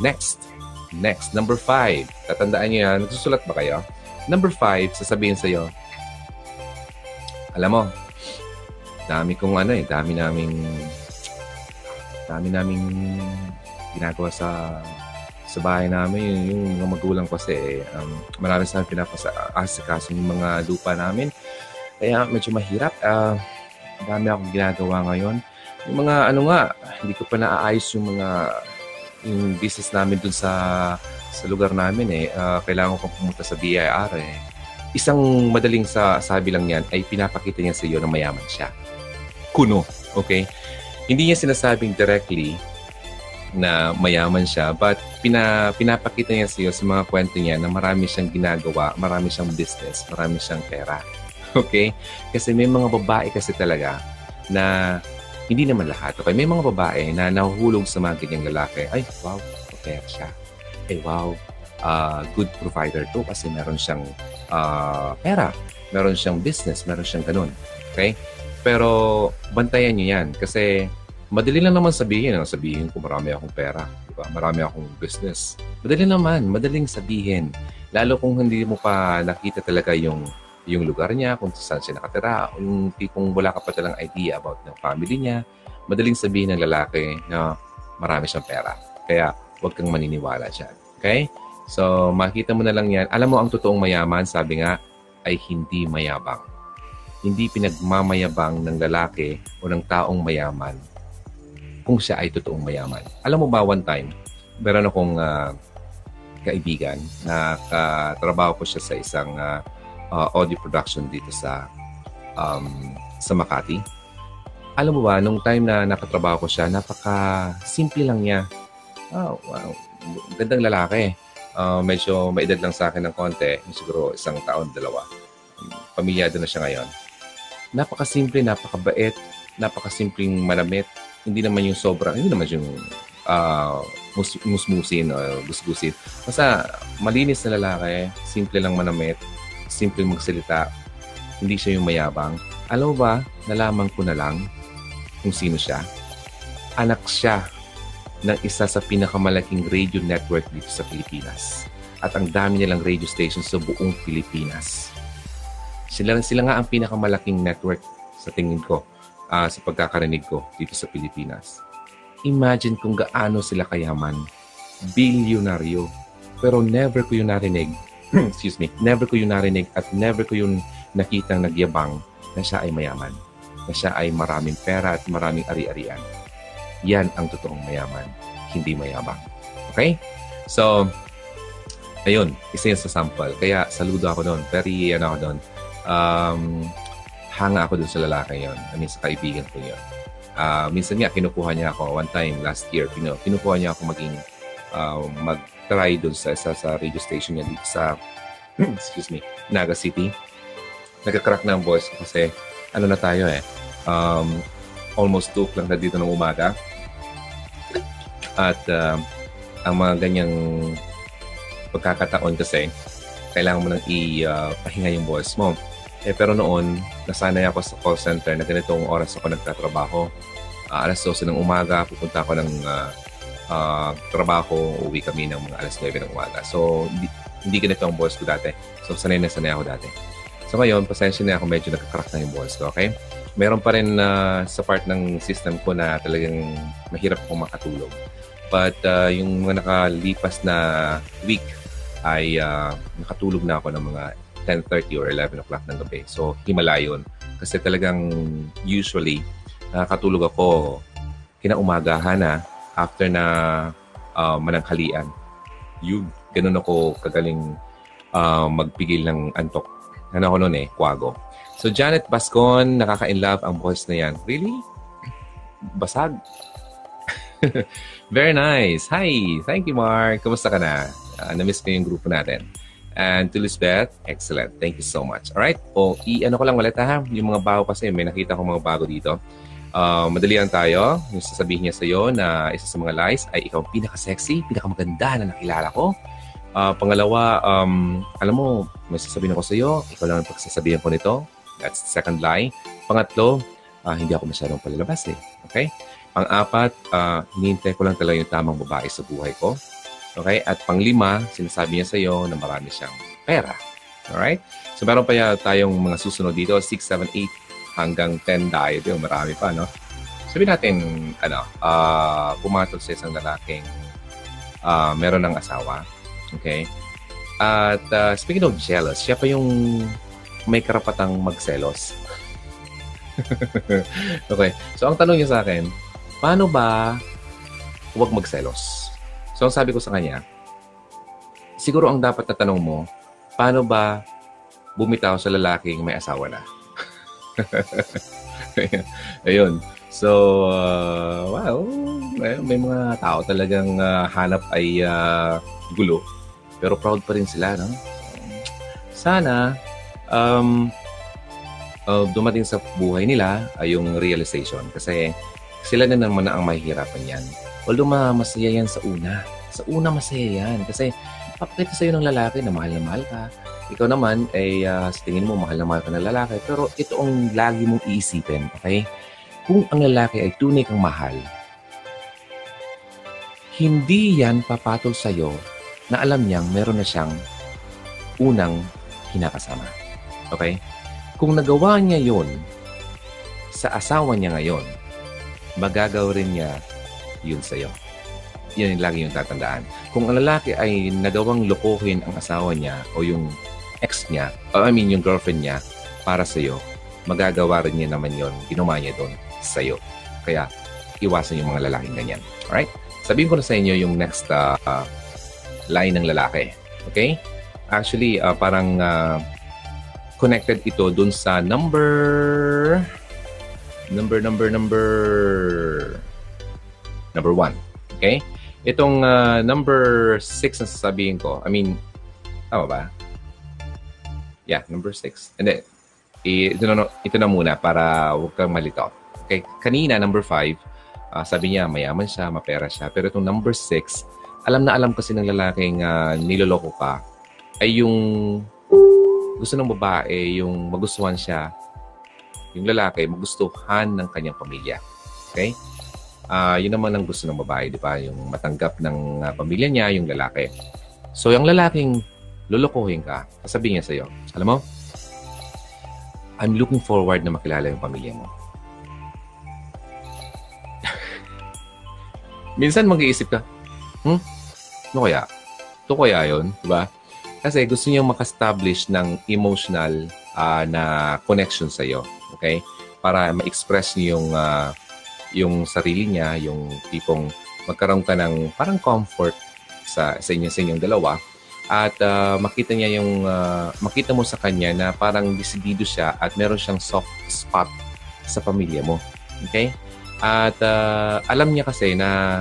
Next, number 5. Tatandaan nyo yan. Nagsusulat ba kayo? Number 5, sasabihin sa'yo, alam mo, dami naming ginagawa sa bahay namin. Yung mga magulang kasi, marami sa amin pinapasikaso yung mga lupa namin. Kaya medyo mahirap. Dami akong ginagawa ngayon. Yung mga hindi ko pa naaayos yung business namin dun sa lugar namin eh. Kailangan ko pumunta sa BIR eh. Isang madaling sabi lang yan ay pinapakita niya sa iyo na mayaman siya. Kuno, okay? Hindi niya sinasabing directly na mayaman siya but pinapakita niya sa iyo sa mga kwento niya na marami siyang ginagawa, marami siyang business, marami siyang pera. Okay? Kasi may mga babae kasi talaga na hindi naman lahat. Okay? May mga babae na nahuhulog sa mga ganyang lalaki. Ay, wow, okay siya. Ay, wow, good provider to kasi meron siyang pera. Meron siyang business. Meron siyang ganun. Okay? Pero bantayan niyo yan kasi madali lang naman sabihin. Ano? Sabihin ko marami akong pera. Diba? Marami akong business. Madali naman. Madaling sabihin. Lalo kung hindi mo pa nakita talaga yung lugar niya, kung saan siya nakatira, yung tipong wala ka pa talang idea about ng family niya, madaling sabihin ng lalaki na marami siyang pera. Kaya huwag kang maniniwala dyan. Okay? So, makita mo na lang yan. Alam mo, ang totoong mayaman, sabi nga, ay hindi mayabang. Hindi pinagmamayabang ng lalaki o ng taong mayaman kung siya ay totoong mayaman. Alam mo ba, one time, meron akong kaibigan na katrabaho ko siya sa isang audio production dito sa Makati. Alam mo ba, nung time na nakatrabaho ko siya, napaka-simple lang niya. Oh, wow. Gandang lalaki. Medyo maedad lang sa akin ng konti. Siguro isang taon, dalawa. Pamilyado na siya ngayon. Napaka-simple, napaka-bait, napaka-simpleng manamit. Hindi naman yung sobrang, hindi naman yung musmusin o busbusin. Basta malinis na lalaki, simple lang manamit, simple magsalita, hindi siya yung mayabang. Alam mo ba, nalaman ko na lang kung sino siya. Anak siya ng isa sa pinakamalaking radio network dito sa Pilipinas. At ang dami nilang radio stations sa buong Pilipinas. Sila nga ang pinakamalaking network sa tingin ko, sa pagkakarinig ko dito sa Pilipinas. Imagine kung gaano sila kayaman. Bilyonaryo. Pero never ko yung narinig. Excuse me, never ko yun narinig at never ko yun nakitang nagyabang na siya ay mayaman, na siya ay maraming pera at maraming ari-arian. Yan ang totoong mayaman, hindi mayabang. Okay? So, ayun, isa yun sa sample. Kaya saludo ako doon, very ano ako doon. Hanga ako doon sa lalaki yon, I mean sa kaibigan ko yun. Minsan nga, kinukuha niya ako, one time last year, kinukuha niya ako maging mag-try doon sa radio station niya dito sa excuse me, Naga City. Nagka-crack na ang voice ko kasi ano na tayo eh. almost 2 o'clock na dito ng umaga. At ang mga ganyang pagkakataon kasi, kailangan mo nang ipahinga yung voice mo. Eh, pero noon, nasanay ako sa call center na ganitong oras ako nagtatrabaho. Alas 12 ng umaga, pupunta ako ng trabaho, uuwi kami ng mga alas 9 ng umaga. So, hindi ganito ang voice ko dati. So, sanay ako dati. So, ngayon, pasensya na ako, medyo nagkakrack na yung voice ko, okay? Meron pa rin sa part ng system ko na talagang mahirap akong makatulog. But, yung mga nakalipas na week ay nakatulog na ako ng mga 10:30 or 11 o'clock ng gabi. So, himala yun. Kasi talagang usually, nakakatulog ako kinaumagahan na after na mananghalian. Yun, ganun ako kagaling magpigil ng antok. Ano ako nun eh, kwago. So, Janet Bascon, nakaka-inlove ang voice na yan. Really? Basag? Very nice. Hi! Thank you, Mark. Kamusta ka na? Na-miss ko yung grupo natin. And to Lisbeth, excellent. Thank you so much. Alright? O, i-ano ko lang ulit ha. Yung mga bago kasi, may nakita ko mga bago dito. Madali lang tayo. Yung sasabihin niya sa'yo na isa sa mga lies ay ikaw ang pinaka-sexy, pinaka-maganda na nakilala ko. Pangalawa, alam mo, may sasabihin ako sa'yo, ikaw lang ang pagsasabihin ko nito. That's the second lie. Pangatlo, hindi ako masyadong palalabas eh. Okay? Pang-apat, hinihintay ko lang talaga yung tamang babae sa buhay ko. Okay? At pang-lima, sinasabi niya sa'yo na marami siyang pera. Alright? So, meron pa tayong mga susunod dito. 6, 7, 8 hanggang 10 diet. Yung marami pa, no? Sabihin natin, ano, pumatol sa isang lalaking meron ng asawa. Okay? At speaking of jealous, siya pa yung may karapatang magselos. Okay. So, ang tanong niya sa akin, paano ba huwag magselos? So, ang sabi ko sa kanya, siguro ang dapat na tanong mo, paano ba bumitaw sa lalaking may asawa na? Ayun. So, wow. May mga tao talagang hanap ay gulo. Pero proud pa rin sila, no? Sana, dumating sa buhay nila ay yung realization. Kasi sila na naman ang mahihirapan yan. Although masaya yan sa una. Sa una masaya yan. Kasi pakita sa'yo ng lalaki na mahal ka. Ikaw naman, ay sa tingin mo mahal na mahal ka ng lalaki. Pero ito ang lagi mong iisipin. Okay? Kung ang lalaki ay tunay kang mahal, hindi yan papatol sa'yo na alam niyang meron na siyang unang kinakasama. Okay? Kung nagawa niya yon sa asawa niya ngayon, magagawa rin niya yun sa'yo. Yan yung lagi yung tatandaan. Kung ang lalaki ay nagawang lokohin ang asawa niya o yung ex niya, o I mean yung girlfriend niya para sa'yo, magagawa rin niya naman yun, ginawa niya doon sa'yo. Kaya, iwasan yung mga lalaking ganyan. Alright? Sabihin ko na sa inyo yung next line ng lalaki. Okay? Actually, parang connected ito doon sa number 1. Okay? Itong number 6 na sasabihin ko. I mean, tama ba? Yeah, number 6. And then, ito na muna para huwag kang malito. Okay? Kanina, number 5, sabi niya, mayaman siya, mapera siya. Pero itong number 6, alam na alam kasi ng lalaking niloloko ka, ay yung gusto ng babae, yung magustuhan siya, yung lalaki, magustuhan ng kanyang pamilya. Okay? Yun naman ang gusto ng babae, di ba? Yung matanggap ng pamilya niya, yung lalaki. So, yung lalaking lulukuhin ka, sasabihin niya sa'yo, alam mo, I'm looking forward na makilala yung pamilya mo. Minsan mag-iisip ka, ano kaya? Ito kaya yun, di ba? Kasi gusto niyang makastablish ng emotional na connection sa'yo. Okay? Para ma-express niyo yung sarili niya, yung tipong magkaroon ka ng parang comfort sa inyong dalawa at makita mo sa kanya na parang desidido siya at meron siyang soft spot sa pamilya mo. Okay? At alam niya kasi na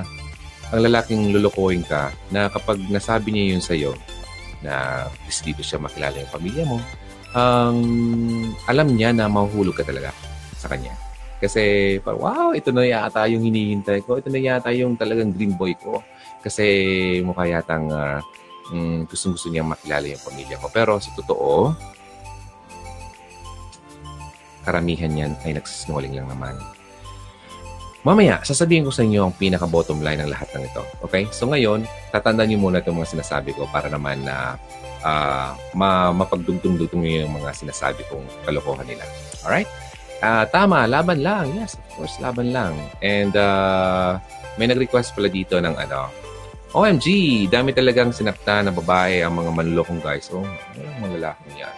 ang lalaking lulukuhin ka na kapag nasabi niya yun sa'yo na desidido siya makilala yung pamilya mo, alam niya na mahuhulog ka talaga sa kanya. Kasi parang, wow, ito na yata yung hinihintay ko. Ito na yata yung talagang dream boy ko. Kasi mukha yatang gusto niyang makilala yung pamilya ko. Pero sa totoo, karamihan yan ay nagsisinungaling lang naman. Mamaya, sasabihin ko sa inyo ang pinaka-bottom line ng lahat ng ito. Okay? So ngayon, tatandaan niyo muna itong mga sinasabi ko para naman na mapagdugtong-dugtong niyo yung mga sinasabi kong kalokohan nila. Alright? Tama, laban lang. Yes, of course, laban lang. And may nag-request pala dito ng ano. OMG, dami talagang sinakta na babae ang mga manlulokong guys. Oh, anong mga lalaking yan?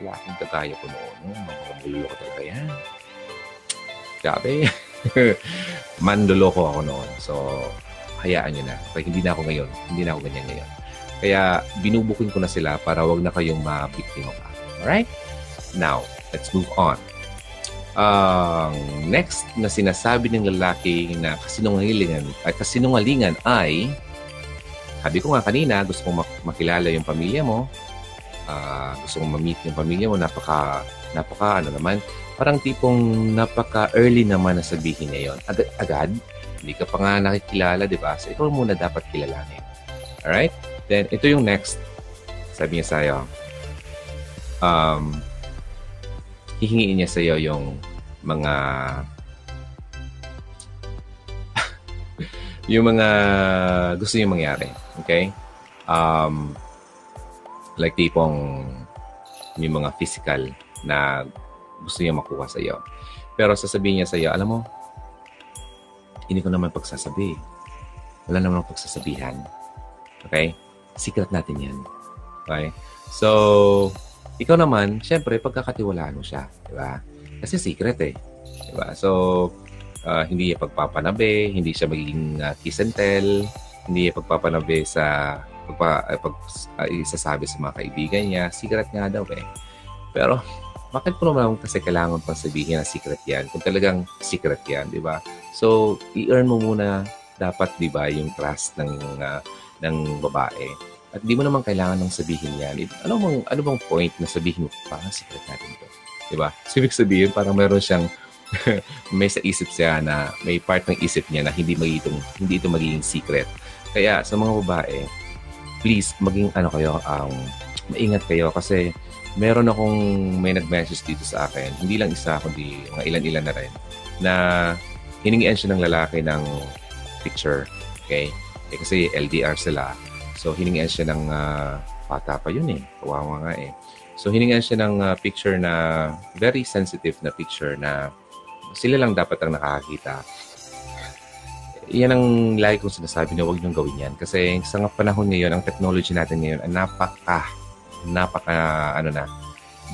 Lalaking kagaya ko noon. Oh, mga manluloko talaga yan. Grabe. Manluloko ako noon. So, hayaan nyo na. Kaya hindi na ako ngayon. Hindi na ako ganyan ngayon. Kaya binubukin ko na sila para wag na kayong mabiktima pa. Alright? Now, let's move on. Ang next na sinasabi ng lalaki na kasinungalingan ay, sabi ko nga kanina, gusto mong makilala yung pamilya mo, gusto mong ma-meet yung pamilya mo, napaka ano naman, parang tipong napaka-early naman na sabihin niya yun. Agad, hindi ka pa nga nakikilala, di ba? So, ikaw muna dapat kilalanin. Alright? Then, ito yung next. Sabi niya sa'yo, hihingiin niya sa iyo yung mga gusto niyo mangyari. Okay? Like tipong yung mga physical na gusto niya makuha sa iyo. Pero sasabihin niya sa iyo, alam mo, hindi ko naman pagsasabi. Wala naman akong pagsasabihan. Okay? Secret natin yan. Okay? So, ikaw naman, syempre, pagkakatiwalaan mo siya. Diba? Kasi secret eh. Diba? So, hindi niya pagpapanabi, hindi siya magiging kiss and tell, hindi niya pagpapanabi sa isasabi sa mga kaibigan niya. Secret nga daw eh. Pero, bakit po naman kasi kailangan pang sabihin na secret yan? Kung talagang secret yan, diba? So, i-earn mo muna dapat, diba, yung trust ng babae. At di mo naman kailangan ng sabihin yan. Ano bang point na sabihin mo? Parang secret natin ito. Diba? So, ibig sabihin, parang meron siyang may sa isip siya na may part ng isip niya na hindi ito magiging secret. Kaya sa mga babae, please, maging ano kayo, maingat kayo. Kasi meron akong may nag-message dito sa akin. Hindi lang isa, kundi mga ilan-ilan na rin. Na hiningian siya ng lalaki ng picture. Okay? Eh, kasi LDR sila. So, hiningian siya ng bata pa yun eh. Kawawa nga eh. So, hiningian siya ng picture na very sensitive na picture na sila lang dapat ang nakakakita. Yan ang like kong sinasabi na huwag niyong gawin yan. Kasi sa nga panahon ngayon, ang technology natin ngayon ay napaka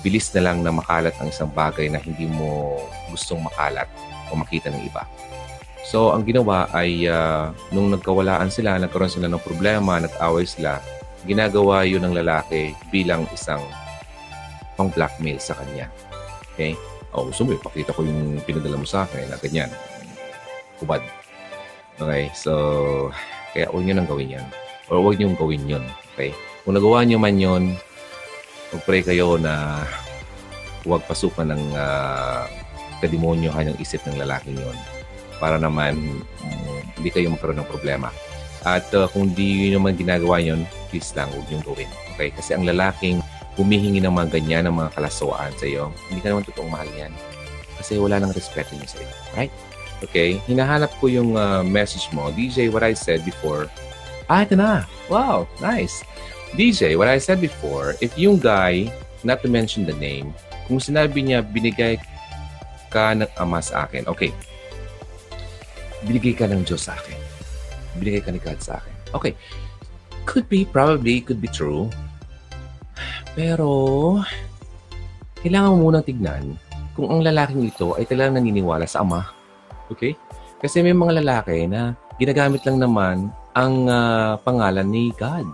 bilis na lang na makalat ang isang bagay na hindi mo gustong makalat o makita ng iba. So, ang ginawa ay nung nagkawalaan sila, nagkaroon sila ng problema, nag-away sila, ginagawa yun ng lalaki bilang isang pang-blackmail sa kanya. Okay? O, gusto mo, pakita ko yung pinadala mo sa akin na ganyan. Kubad. Okay? So, kaya huwag nyo nang gawin yan. O huwag nyo gawin yun. Okay? Kung nagawa nyo man yun, mag-pray kayo na huwag pasukan ng kadimonyohan yung isip ng lalaking yun. Para naman hindi kayo magkaroon ng problema. At kung di nyo naman ginagawa yun, please lang, huwag nyo gawin. Okay? Kasi ang lalaking humihingi ng mga ganyan, ng mga kalaswaan sa iyo, hindi ka naman totoong mahal yan. Kasi wala nang respeto nyo sa iyo. Right? Okay? Hinahanap ko yung message mo. DJ, what I said before. Ah, ito na. Wow, nice. DJ, what I said before, if yung guy, not to mention the name, kung sinabi niya, binigay ka ng ama sa akin. Okay. Binigay ka ng Diyos sa akin. Binigay ka ni God sa akin. Okay. Could be, probably, could be true. Pero, kailangan mo munang tignan kung ang lalaking ito ay talagang naniniwala sa Ama. Okay? Kasi may mga lalaki na ginagamit lang naman ang pangalan ni God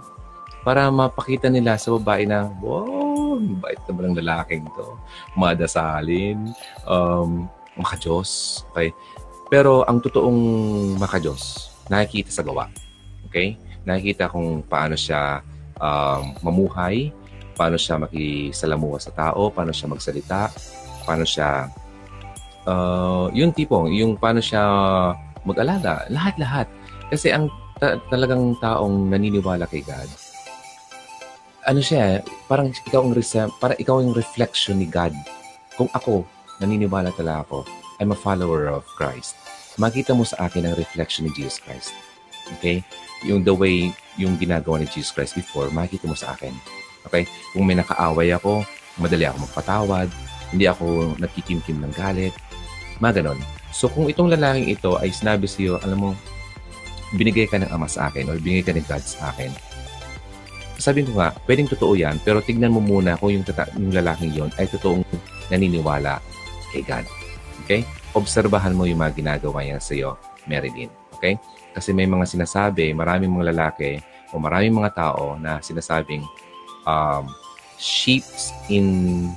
para mapakita nila sa babae na, wow, bait naman ang lalaking ito. Madasalin, maka-Diyos. Okay? Pero ang totoong maka-Diyos, nakikita sa gawa. Okay? Nakikita kung paano siya mamuhay, paano siya makisalamuha sa tao, paano siya magsalita, paano siya yung tipong, yung paano siya mag-alaga, lahat-lahat. Kasi ang talagang taong naniniwala kay God, ano siya, parang ikaw ang reflection ni God. Kung ako, naniniwala talaga ako, I'm a follower of Christ. Makita mo sa akin ang reflection ni Jesus Christ. Okay? Yung the way, yung ginagawa ni Jesus Christ before, makita mo sa akin. Okay? Kung may nakaaway ako, madali ako magpatawad, hindi ako nagkikimkim ng galit, mga ganon. So, kung itong lalaking ito ay sinabi sa iyo, alam mo, binigay ka ng Ama sa akin o binigay ka ng God sa akin, sabihin ko nga, pwedeng totoo yan, pero tignan mo muna kung yung lalaking yon ay totoong naniniwala kay God. Okay? Obserbahan mo yung mga ginagawa niya sa iyo, Marilyn. Okay? Kasi may mga sinasabi, maraming mga lalaki o maraming mga tao na sinasabing sheeps in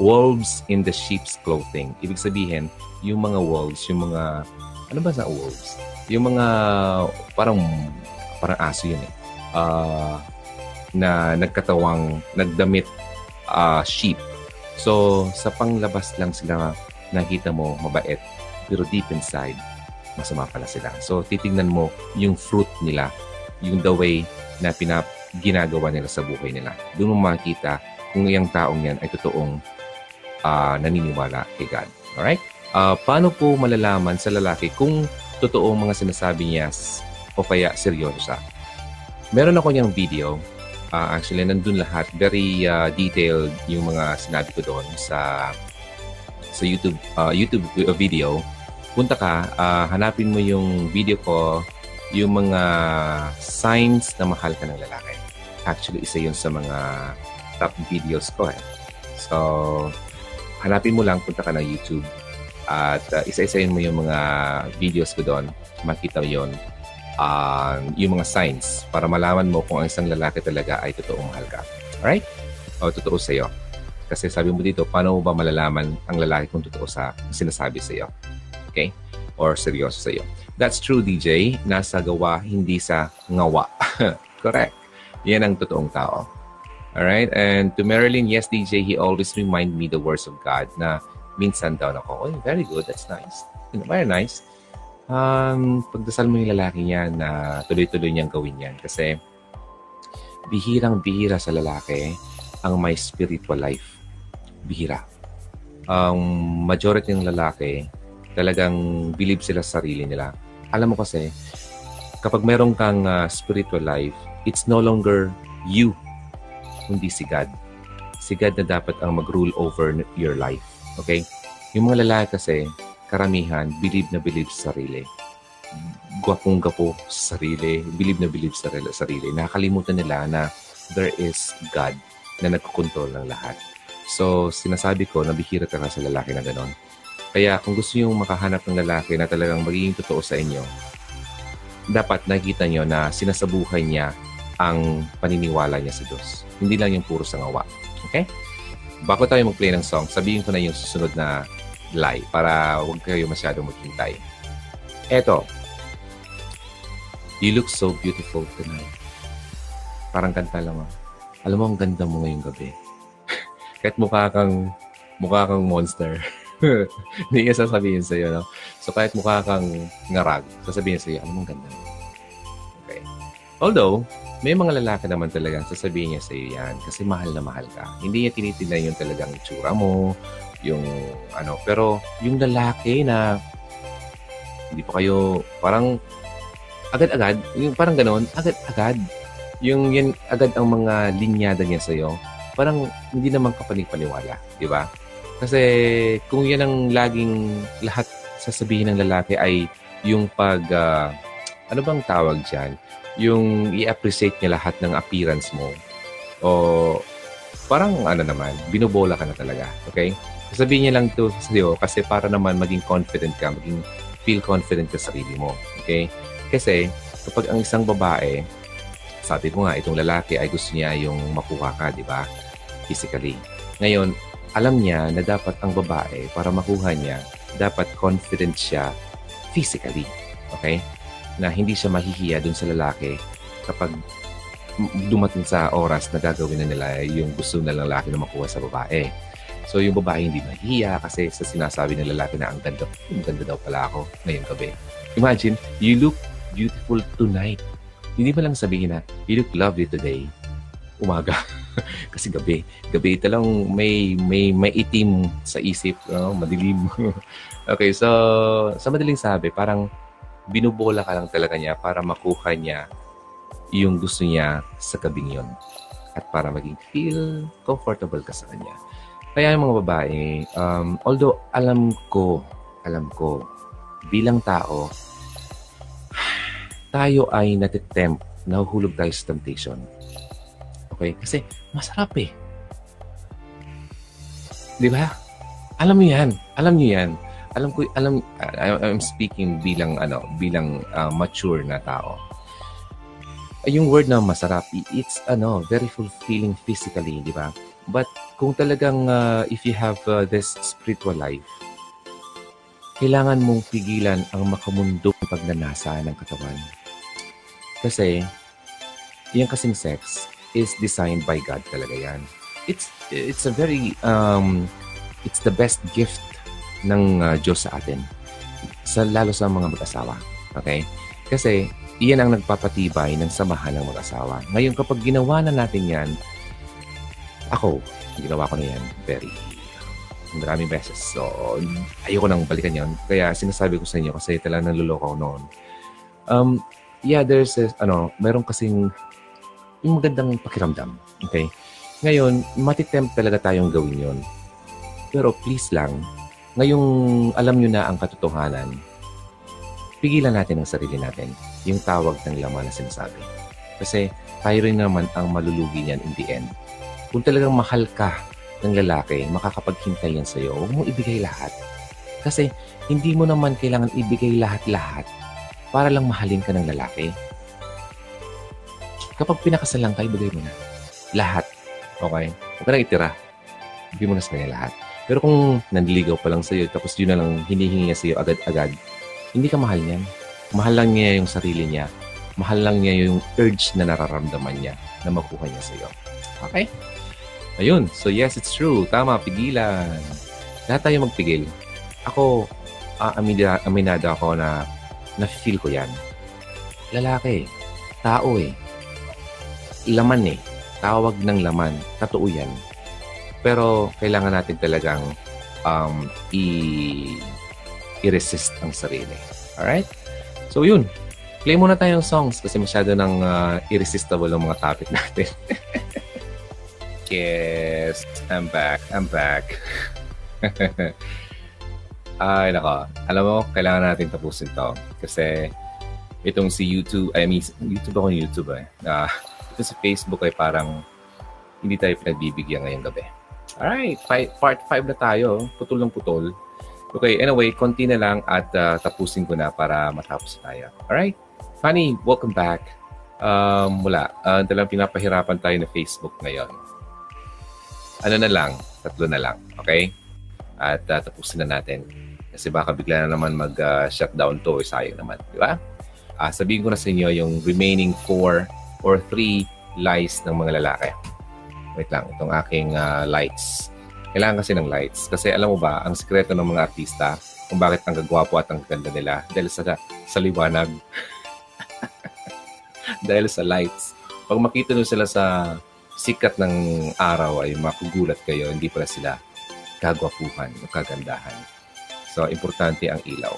wolves in the sheep's clothing. Ibig sabihin, yung mga wolves, yung mga, ano ba sa wolves? Yung mga, parang aso yun eh. Na nagkatawang, nagdamit sheep. So, sa panglabas lang sila, nakita mo, mabait. Pero deep inside, masama pala sila. So, titignan mo yung fruit nila, yung the way na ginagawa nila sa buhay nila. Doon mo makikita kung yung taong yan ay totoong naniniwala kay God. Alright? Paano po malalaman sa lalaki kung totoo mga sinasabi niya o kaya seryoso siya? Meron ako niyang video. Actually, nandun lahat. Very detailed yung mga sinabi ko doon sa YouTube video. Punta ka, hanapin mo yung video ko, yung mga signs na mahal ka ng lalaki. Actually, isa yun sa mga top videos ko eh. So, hanapin mo lang, punta ka ng YouTube at isa-isayin mo yung mga videos ko doon. Makita mo yun, yung mga signs para malaman mo kung ang isang lalaki talaga ay totoong mahal ka. Alright? O, totoo sa'yo. Kasi sabi mo dito, paano mo ba malalaman ang lalaki kung totoo sa sinasabi sa'yo? Okay? Or seryoso sa'yo. That's true, DJ. Nasa gawa, hindi sa ngawa. Correct. Yan ang totoong tao. Alright? And to Marilyn, yes, DJ, he always remind me the words of God na minsan down ako. Oh, very good. That's nice. Very nice. Pagdasal mo yung lalaki niya na tuloy-tuloy niyang gawin yan. Kasi bihirang-bihira sa lalaki ang may spiritual life. Bihira. Ang majority ng lalaki, talagang believe sila sa sarili nila. Alam mo kasi, kapag meron kang spiritual life, it's no longer you, kundi si God. Si God na dapat ang mag-rule over your life. Okay? Yung mga lalaki kasi, karamihan, believe na believe sa sarili. Gwapong-gapo sa sarili. Believe na believe sa sarili. Nakakalimutan nila na there is God na nagkukontrol ng lahat. So, sinasabi ko, nabihira ka na sa lalaki na ganon. Kaya kung gusto nyo makahanap ng lalaki na talagang magiging totoo sa inyo, dapat nakita nyo na sinasabuhay niya ang paniniwala niya sa Diyos. Hindi lang yung puro sangawa. Okay? Bago tayo mag-play ng song, sabihin ko na yung susunod na lie para huwag kayo masyadong maghintay. Eto. You look so beautiful tonight. Parang kanta lang. Alam mo, ang ganda mo ngayong gabi. Kahit mukha kang monster. Hindi niya sasabihin sa'yo, no? So, kahit mukha kang ngarag, sasabihin sa'yo, ano mong ganda? Okay. Although, may mga lalaki naman talagang sasabihin niya sa'yo yan kasi mahal na mahal ka. Hindi niya tinitignan yung talagang itsura mo, yung ano. Pero, yung lalaki na hindi pa kayo parang agad-agad, yung parang ganon, agad-agad. Yung yan, agad ang mga linyada niya sa'yo, parang hindi naman kapanipaniwala, di ba? Kasi kung yan ang laging lahat sasabihin ng lalaki ay yung ano bang tawag dyan? Yung i-appreciate niya lahat ng appearance mo. O parang ano naman, binubola ka na talaga. Okay? Sasabihin niya lang ito sa'yo kasi para naman maging confident ka, maging feel confident ka sa sarili mo. Okay? Kasi kapag ang isang babae, sabi ko nga, itong lalaki ay gusto niya yung makuha ka, di ba? Physically. Ngayon, alam niya na dapat ang babae, para makuha niya, dapat confident siya physically. Okay? Na hindi siya mahihiya dun sa lalaki kapag dumating sa oras na gagawin na nila yung gusto na lalaki na makuha sa babae. So, yung babae hindi mahihiya kasi sa sinasabi ng lalaki na ang ganda, daw pala ako ngayong gabi. Imagine, you look beautiful tonight. Hindi pa lang sabihin na, you look lovely today. Umaga. Kasi gabi. Gabi talang may itim sa isip. Madilim. Okay, so sa madaling sabi, parang binubola ka lang talaga niya para makuha niya yung gusto niya sa gabing yun. At para maging feel comfortable ka sa kanya. Kaya yung mga babae, although alam ko, bilang tao, tayo ay natitempt, nahuhulog tayo sa temptation. Okay? Kasi masarap eh. Di ba? Alam niyo yan. Alam niyo yan. Alam ko, I'm speaking bilang, mature na tao. Yung word na masarap, it's, very fulfilling physically, di ba? But kung talagang if you have this spiritual life, kailangan mong pigilan ang makamundong pagnanasa ng katawan. Kasi, yung kasing sex is designed by God talaga yan. It's a very, it's the best gift ng Diyos sa atin. Lalo sa mga mag-asawa. Okay? Kasi, iyan ang nagpapatibay ng samahan ng mag-asawa. Ngayon, kapag ginawa na natin yan, ginawa ko na yan very maraming beses. So, ayoko nang balikan yan. Kaya sinasabi ko sa inyo kasi talagang naluloko noon. There's meron kasing yung magandang pakiramdam. Okay? Ngayon, matitempt talaga tayong gawin yon. Pero please lang, ngayong alam nyo na ang katotohanan, pigilan natin ang sarili natin. Yung tawag ng laman na sinasabi. Kasi tayo rin naman ang malulugi niyan in the end. Kung talagang mahal ka ng lalaki, makakapaghintay yan sa'yo. Huwag mong ibigay lahat. Kasi hindi mo naman kailangan ibigay lahat-lahat para lang mahalin ka ng lalaki. Kapag pinakasalan ka, ibigay mo na. Lahat. Okay? Huwag ka nang itira. Ibigay mo na sa kanya lahat. Pero kung nanliligaw pa lang sa'yo, tapos yun na lang hinihingi niya sa'yo agad-agad, hindi ka mahal niyan. Mahal lang niya yung sarili niya. Mahal lang niya yung urge na nararamdaman niya na makuha niya sa'yo. Okay? Ayun. So, yes, it's true. Tama, pigilan. Lahat tayo magpigil. Ako, aminado ako na na-feel ko yan. Lalaki. Tao eh. Laman eh. Tawag ng laman. Totoo yan. Pero, kailangan natin talagang i-resist ang sarili. Alright? So, yun. Play muna tayong songs kasi masyado nang irresistible ang mga topic natin. Yes, I'm back. Ay, nako. Alam mo, kailangan natin tapusin to. Kasi itong si YouTube, YouTube ako ng YouTube eh. Ito si Facebook ay parang hindi tayo pinagbibigyan ngayong gabi. Alright, part 5 na tayo. Putol ng putol. Okay, anyway, konti na lang at tapusin ko na para matapos tayo. Alright? Funny, welcome back. Dalang pinapahirapan tayo na Facebook ngayon. Na lang, 3 na lang, okay? At tapusin na natin. Kasi baka bigla na naman mag-shutdown to, sayang naman, di ba? Sabihin ko na sa inyo yung remaining 4 or 3 lies ng mga lalaki. Wait lang, itong aking lights. Kailangan kasi ng lights. Kasi alam mo ba, ang sikreto ng mga artista, kung bakit ang gagwapo at ang ganda nila, dahil sa liwanag. Dahil sa lights. Pag makita nyo sila sa sikat ng araw ay makugulat kayo, hindi pala sila kagwapuhan o kagandahan. So, importante ang ilaw.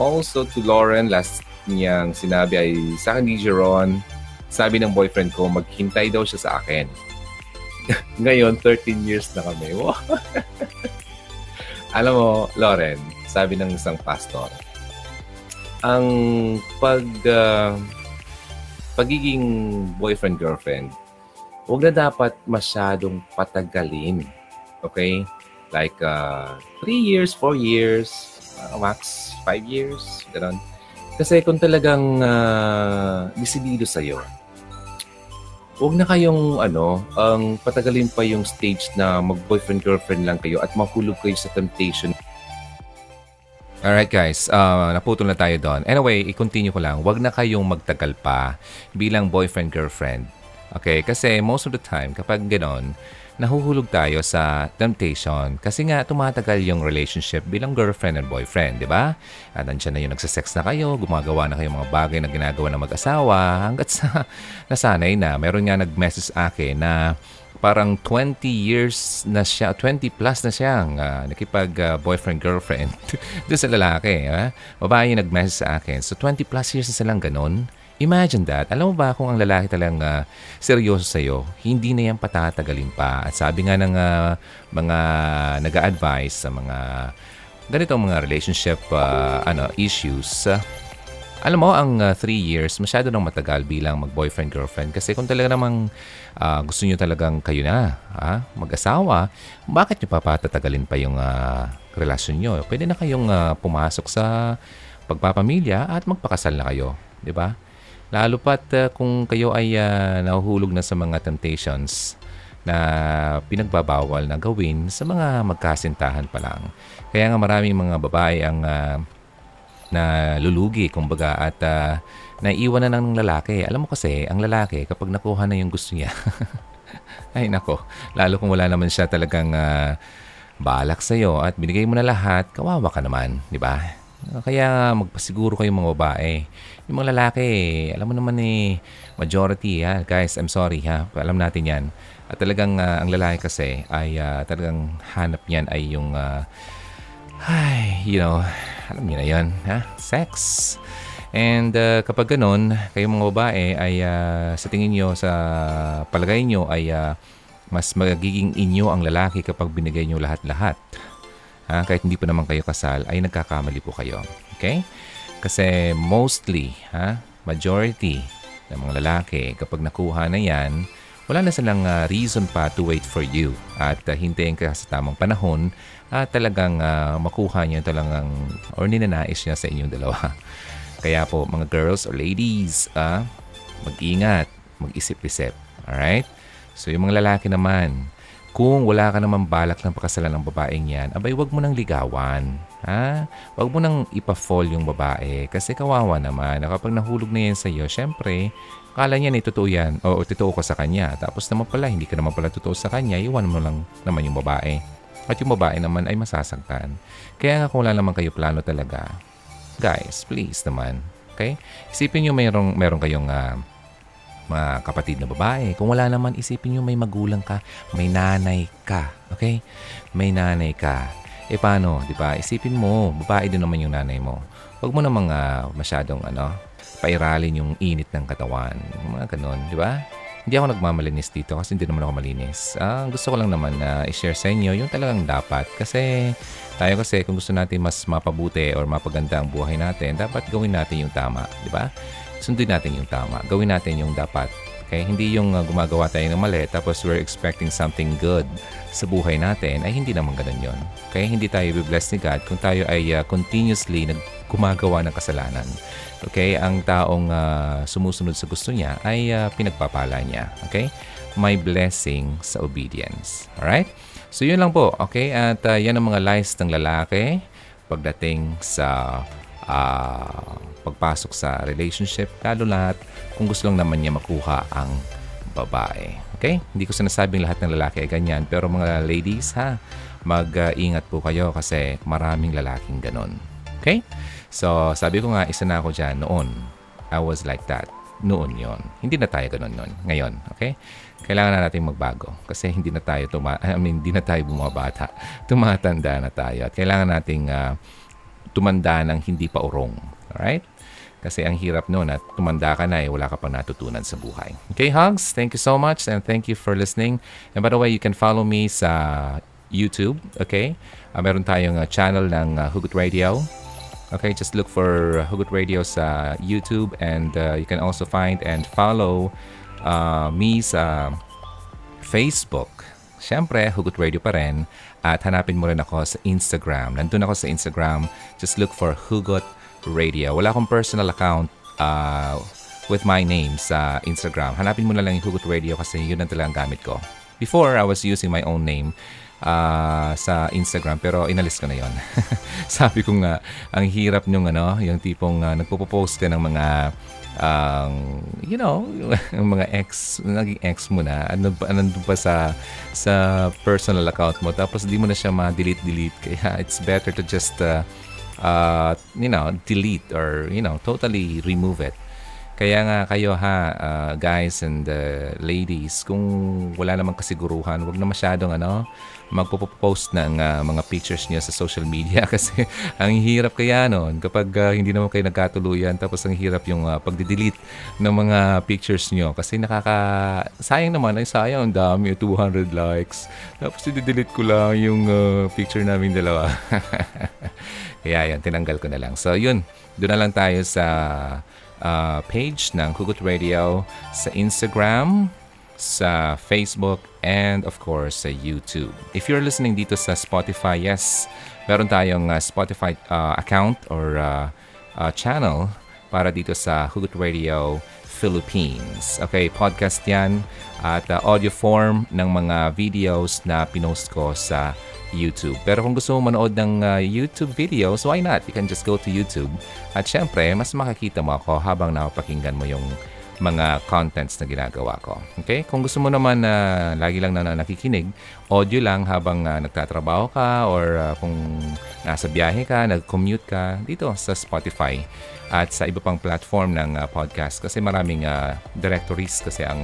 Also, to Lauren, last niyang sinabi ay sa akin ni Jeron, sabi ng boyfriend ko, maghintay daw siya sa akin. Ngayon, 13 years na kami. Alam mo, Lauren, sabi ng isang pastor, ang pagiging boyfriend-girlfriend, huwag na dapat masyadong patagalin. Okay? Like, 3 years, 4 years, max 5 years, gano'n. Kasi kung talagang desidido sa'yo, huwag na kayong, patagalin pa yung stage na mag-boyfriend-girlfriend lang kayo at mahulog kayo sa temptation. Alright guys, naputol na tayo doon. Anyway, i-continue ko lang. Huwag na kayong magtagal pa bilang boyfriend-girlfriend. Okay? Kasi most of the time, kapag gano'n, nahuhulog tayo sa temptation kasi nga tumatagal yung relationship bilang girlfriend and boyfriend, di ba? At nandiyan na yung nagsasex na kayo, gumagawa na kayo mga bagay na ginagawa ng mag-asawa hanggat sa nasanay na. Meron nga nag-message akin na parang 20 years na siya, 20 plus na siyang nakipag-boyfriend-girlfriend doon sa lalaki. Babae yung nag-message sa akin. So 20 plus years na silang ganun. Imagine that. Alam mo ba kung ang lalaki talagang seryoso sa'yo, hindi na yan patatagalin pa. At sabi nga ng mga nag-a-advise sa mga ganitong mga relationship issues, alam mo, ang 3 years, masyado nang matagal bilang mag-boyfriend-girlfriend. Kasi kung talaga namang gusto nyo talagang kayo na mag-asawa, bakit nyo papatatagalin pa yung relasyon nyo? Pwede na kayong pumasok sa pagpapamilya at magpakasal na kayo. Di ba? Lalo pat kung kayo ay nahuhulog na sa mga temptations na pinagbabawal na gawin sa mga magkasintahan pa lang. Kaya nga maraming mga babae ang nalulugi, kumbaga, at naiiwan na ng lalaki. Alam mo kasi, ang lalaki, kapag nakuha na yung gusto niya, ay nako, lalo kung wala naman siya talagang balak sa'yo at binigay mo na lahat, kawawa ka naman, di ba? Kaya magpasiguro kayo mga babae. Yung mga lalaki, alam mo naman majority ha. Guys, I'm sorry ha. Alam natin yan. At talagang ang lalaki kasi ay talagang hanap niyan ay yung, alam niyo na yan. Ha? Sex. And kapag ganun, kayo mga babae ay sa tingin nyo, sa palagay nyo ay mas magiging inyo ang lalaki kapag binigay nyo lahat-lahat. Kahit hindi pa naman kayo kasal, ay nagkakamali po kayo. Okay? Kasi mostly, majority ng mga lalaki, kapag nakuha na yan, wala na silang reason pa to wait for you. At hintayin ka sa tamang panahon at talagang makuha niya talagang or ninanais niya sa inyong dalawa. Kaya po, mga girls or ladies, mag-ingat, mag-isip-isip. Alright? So, yung mga lalaki naman, kung wala ka naman balak ng pakasalan ng babaeng yan, abay wag mo nang ligawan. Ha? Wag mo nang ipa-fall yung babae kasi kawawa naman. Kapag nahulog na yan sa iyo, syempre, akala niya na totoo yan o totoo ko sa kanya. Tapos naman pala, hindi ka naman pala totoo sa kanya, iwan mo lang naman yung babae. At yung babae naman ay masasaktan. Kaya nga kung wala naman kayo plano talaga, guys, please naman. Okay? Isipin nyo meron kayong... mga kapatid na babae. Kung wala naman, isipin nyo may magulang ka, may nanay ka. Okay? May nanay ka. E paano? Diba? Isipin mo, babae din naman yung nanay mo. Huwag mo namang masyadong pairalin yung init ng katawan. Mga ganun. Diba? Hindi ako nagmamalinis dito kasi hindi naman ako malinis. Gusto ko lang naman na i-share sa inyo yung talagang dapat. Kasi tayo kasi kung gusto natin mas mapabuti or mapaganda ang buhay natin, dapat gawin natin yung tama. Diba? Sundin natin yung tama. Gawin natin yung dapat. Okay? Hindi yung gumagawa tayo ng mali tapos we're expecting something good sa buhay natin. Ay, hindi naman ganun yun. Okay? Hindi tayo be-blessed ni God kung tayo ay continuously gumagawa ng kasalanan. Okay? Ang taong sumusunod sa gusto niya ay pinagpapala niya. Okay? May blessing sa obedience. Alright? So, yun lang po. Okay? At yan ang mga lies ng lalaki pagdating sa... pagpasok sa relationship, lalo lahat kung gusto lang naman niya makuha ang babae. Okay? Hindi ko sinasabing lahat ng lalaki ay ganyan, pero mga ladies ha, mag-ingat po kayo kasi maraming lalaking ganun. Okay? So, sabi ko nga, isa na ako dyan noon. I was like that. Noon yon. Hindi na tayo ganun noon. Ngayon. Okay? Kailangan na natin magbago kasi hindi na tayo hindi na tayo bumabata. Tumatanda na tayo at kailangan nating tumanda ng hindi pa urong. Alright? Kasi ang hirap noon at tumanda ka na wala ka pang natutunan sa buhay. Okay, hugs. Thank you so much and thank you for listening. And by the way, you can follow me sa YouTube. Okay? Meron tayong channel ng Hugot Radio. Okay, just look for Hugot Radio sa YouTube and you can also find and follow me sa Facebook. Siyempre, Hugot Radio pa rin. At hanapin mo rin ako sa Instagram. Nandun ako sa Instagram. Just look for Hugot Radio. Wala akong personal account with my name sa Instagram. Hanapin mo na lang yung Hugot Radio kasi yun ang talagang gamit ko. Before, I was using my own name sa Instagram, pero inalis ko na yon. Sabi ko nga, ang hirap nung ano, yung tipong nagpo-post ka ng mga yung mga ex, naging ex mo na, nandun pa sa personal account mo, tapos di mo na siya ma-delete-delete. Kaya it's better to just delete or totally remove it. Kaya nga kayo ha, guys and ladies, kung wala namang kasiguruhan, huwag na masyadong magpo-post ng mga pictures niya sa social media, kasi ang hirap kaya noon kapag hindi naman kayo nagkatuluyan, tapos ang hirap yung pagde-delete ng mga pictures niyo, kasi sayang naman, ang dami, 200 likes. Tapos i-delete ko lang yung picture namin dalawa. Kaya yan, tinanggal ko na lang. So yun, doon na lang tayo sa page ng Hugot Radio sa Instagram, sa Facebook, and of course sa YouTube. If you're listening dito sa Spotify, yes, meron tayong Spotify account or channel para dito sa Hugot Radio Philippines. Okay, podcast yan at audio form ng mga videos na pinost ko sa YouTube. Pero kung gusto mo manood ng YouTube videos, why not? You can just go to YouTube. At syempre, mas makakita mo ako habang napapakinggan mo yung mga contents na ginagawa ko. Okay? Kung gusto mo naman na lagi lang na nakikinig, audio lang habang nagtatrabaho ka or kung nasa biyahe ka, nag-commute ka, dito sa Spotify at sa iba pang platform ng podcast, kasi maraming directories kasi ang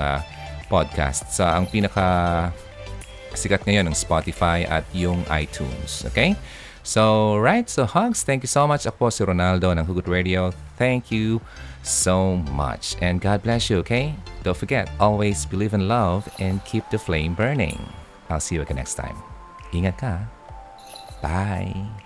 podcast. So, ang pinaka sikat ngayon ng Spotify at yung iTunes. Okay? So, right. So, hugs. Thank you so much. Ako si Ronaldo ng Hugot Radio. Thank you so much. And God bless you, okay? Don't forget, always believe in love and keep the flame burning. I'll see you again next time. Ingat ka. Bye.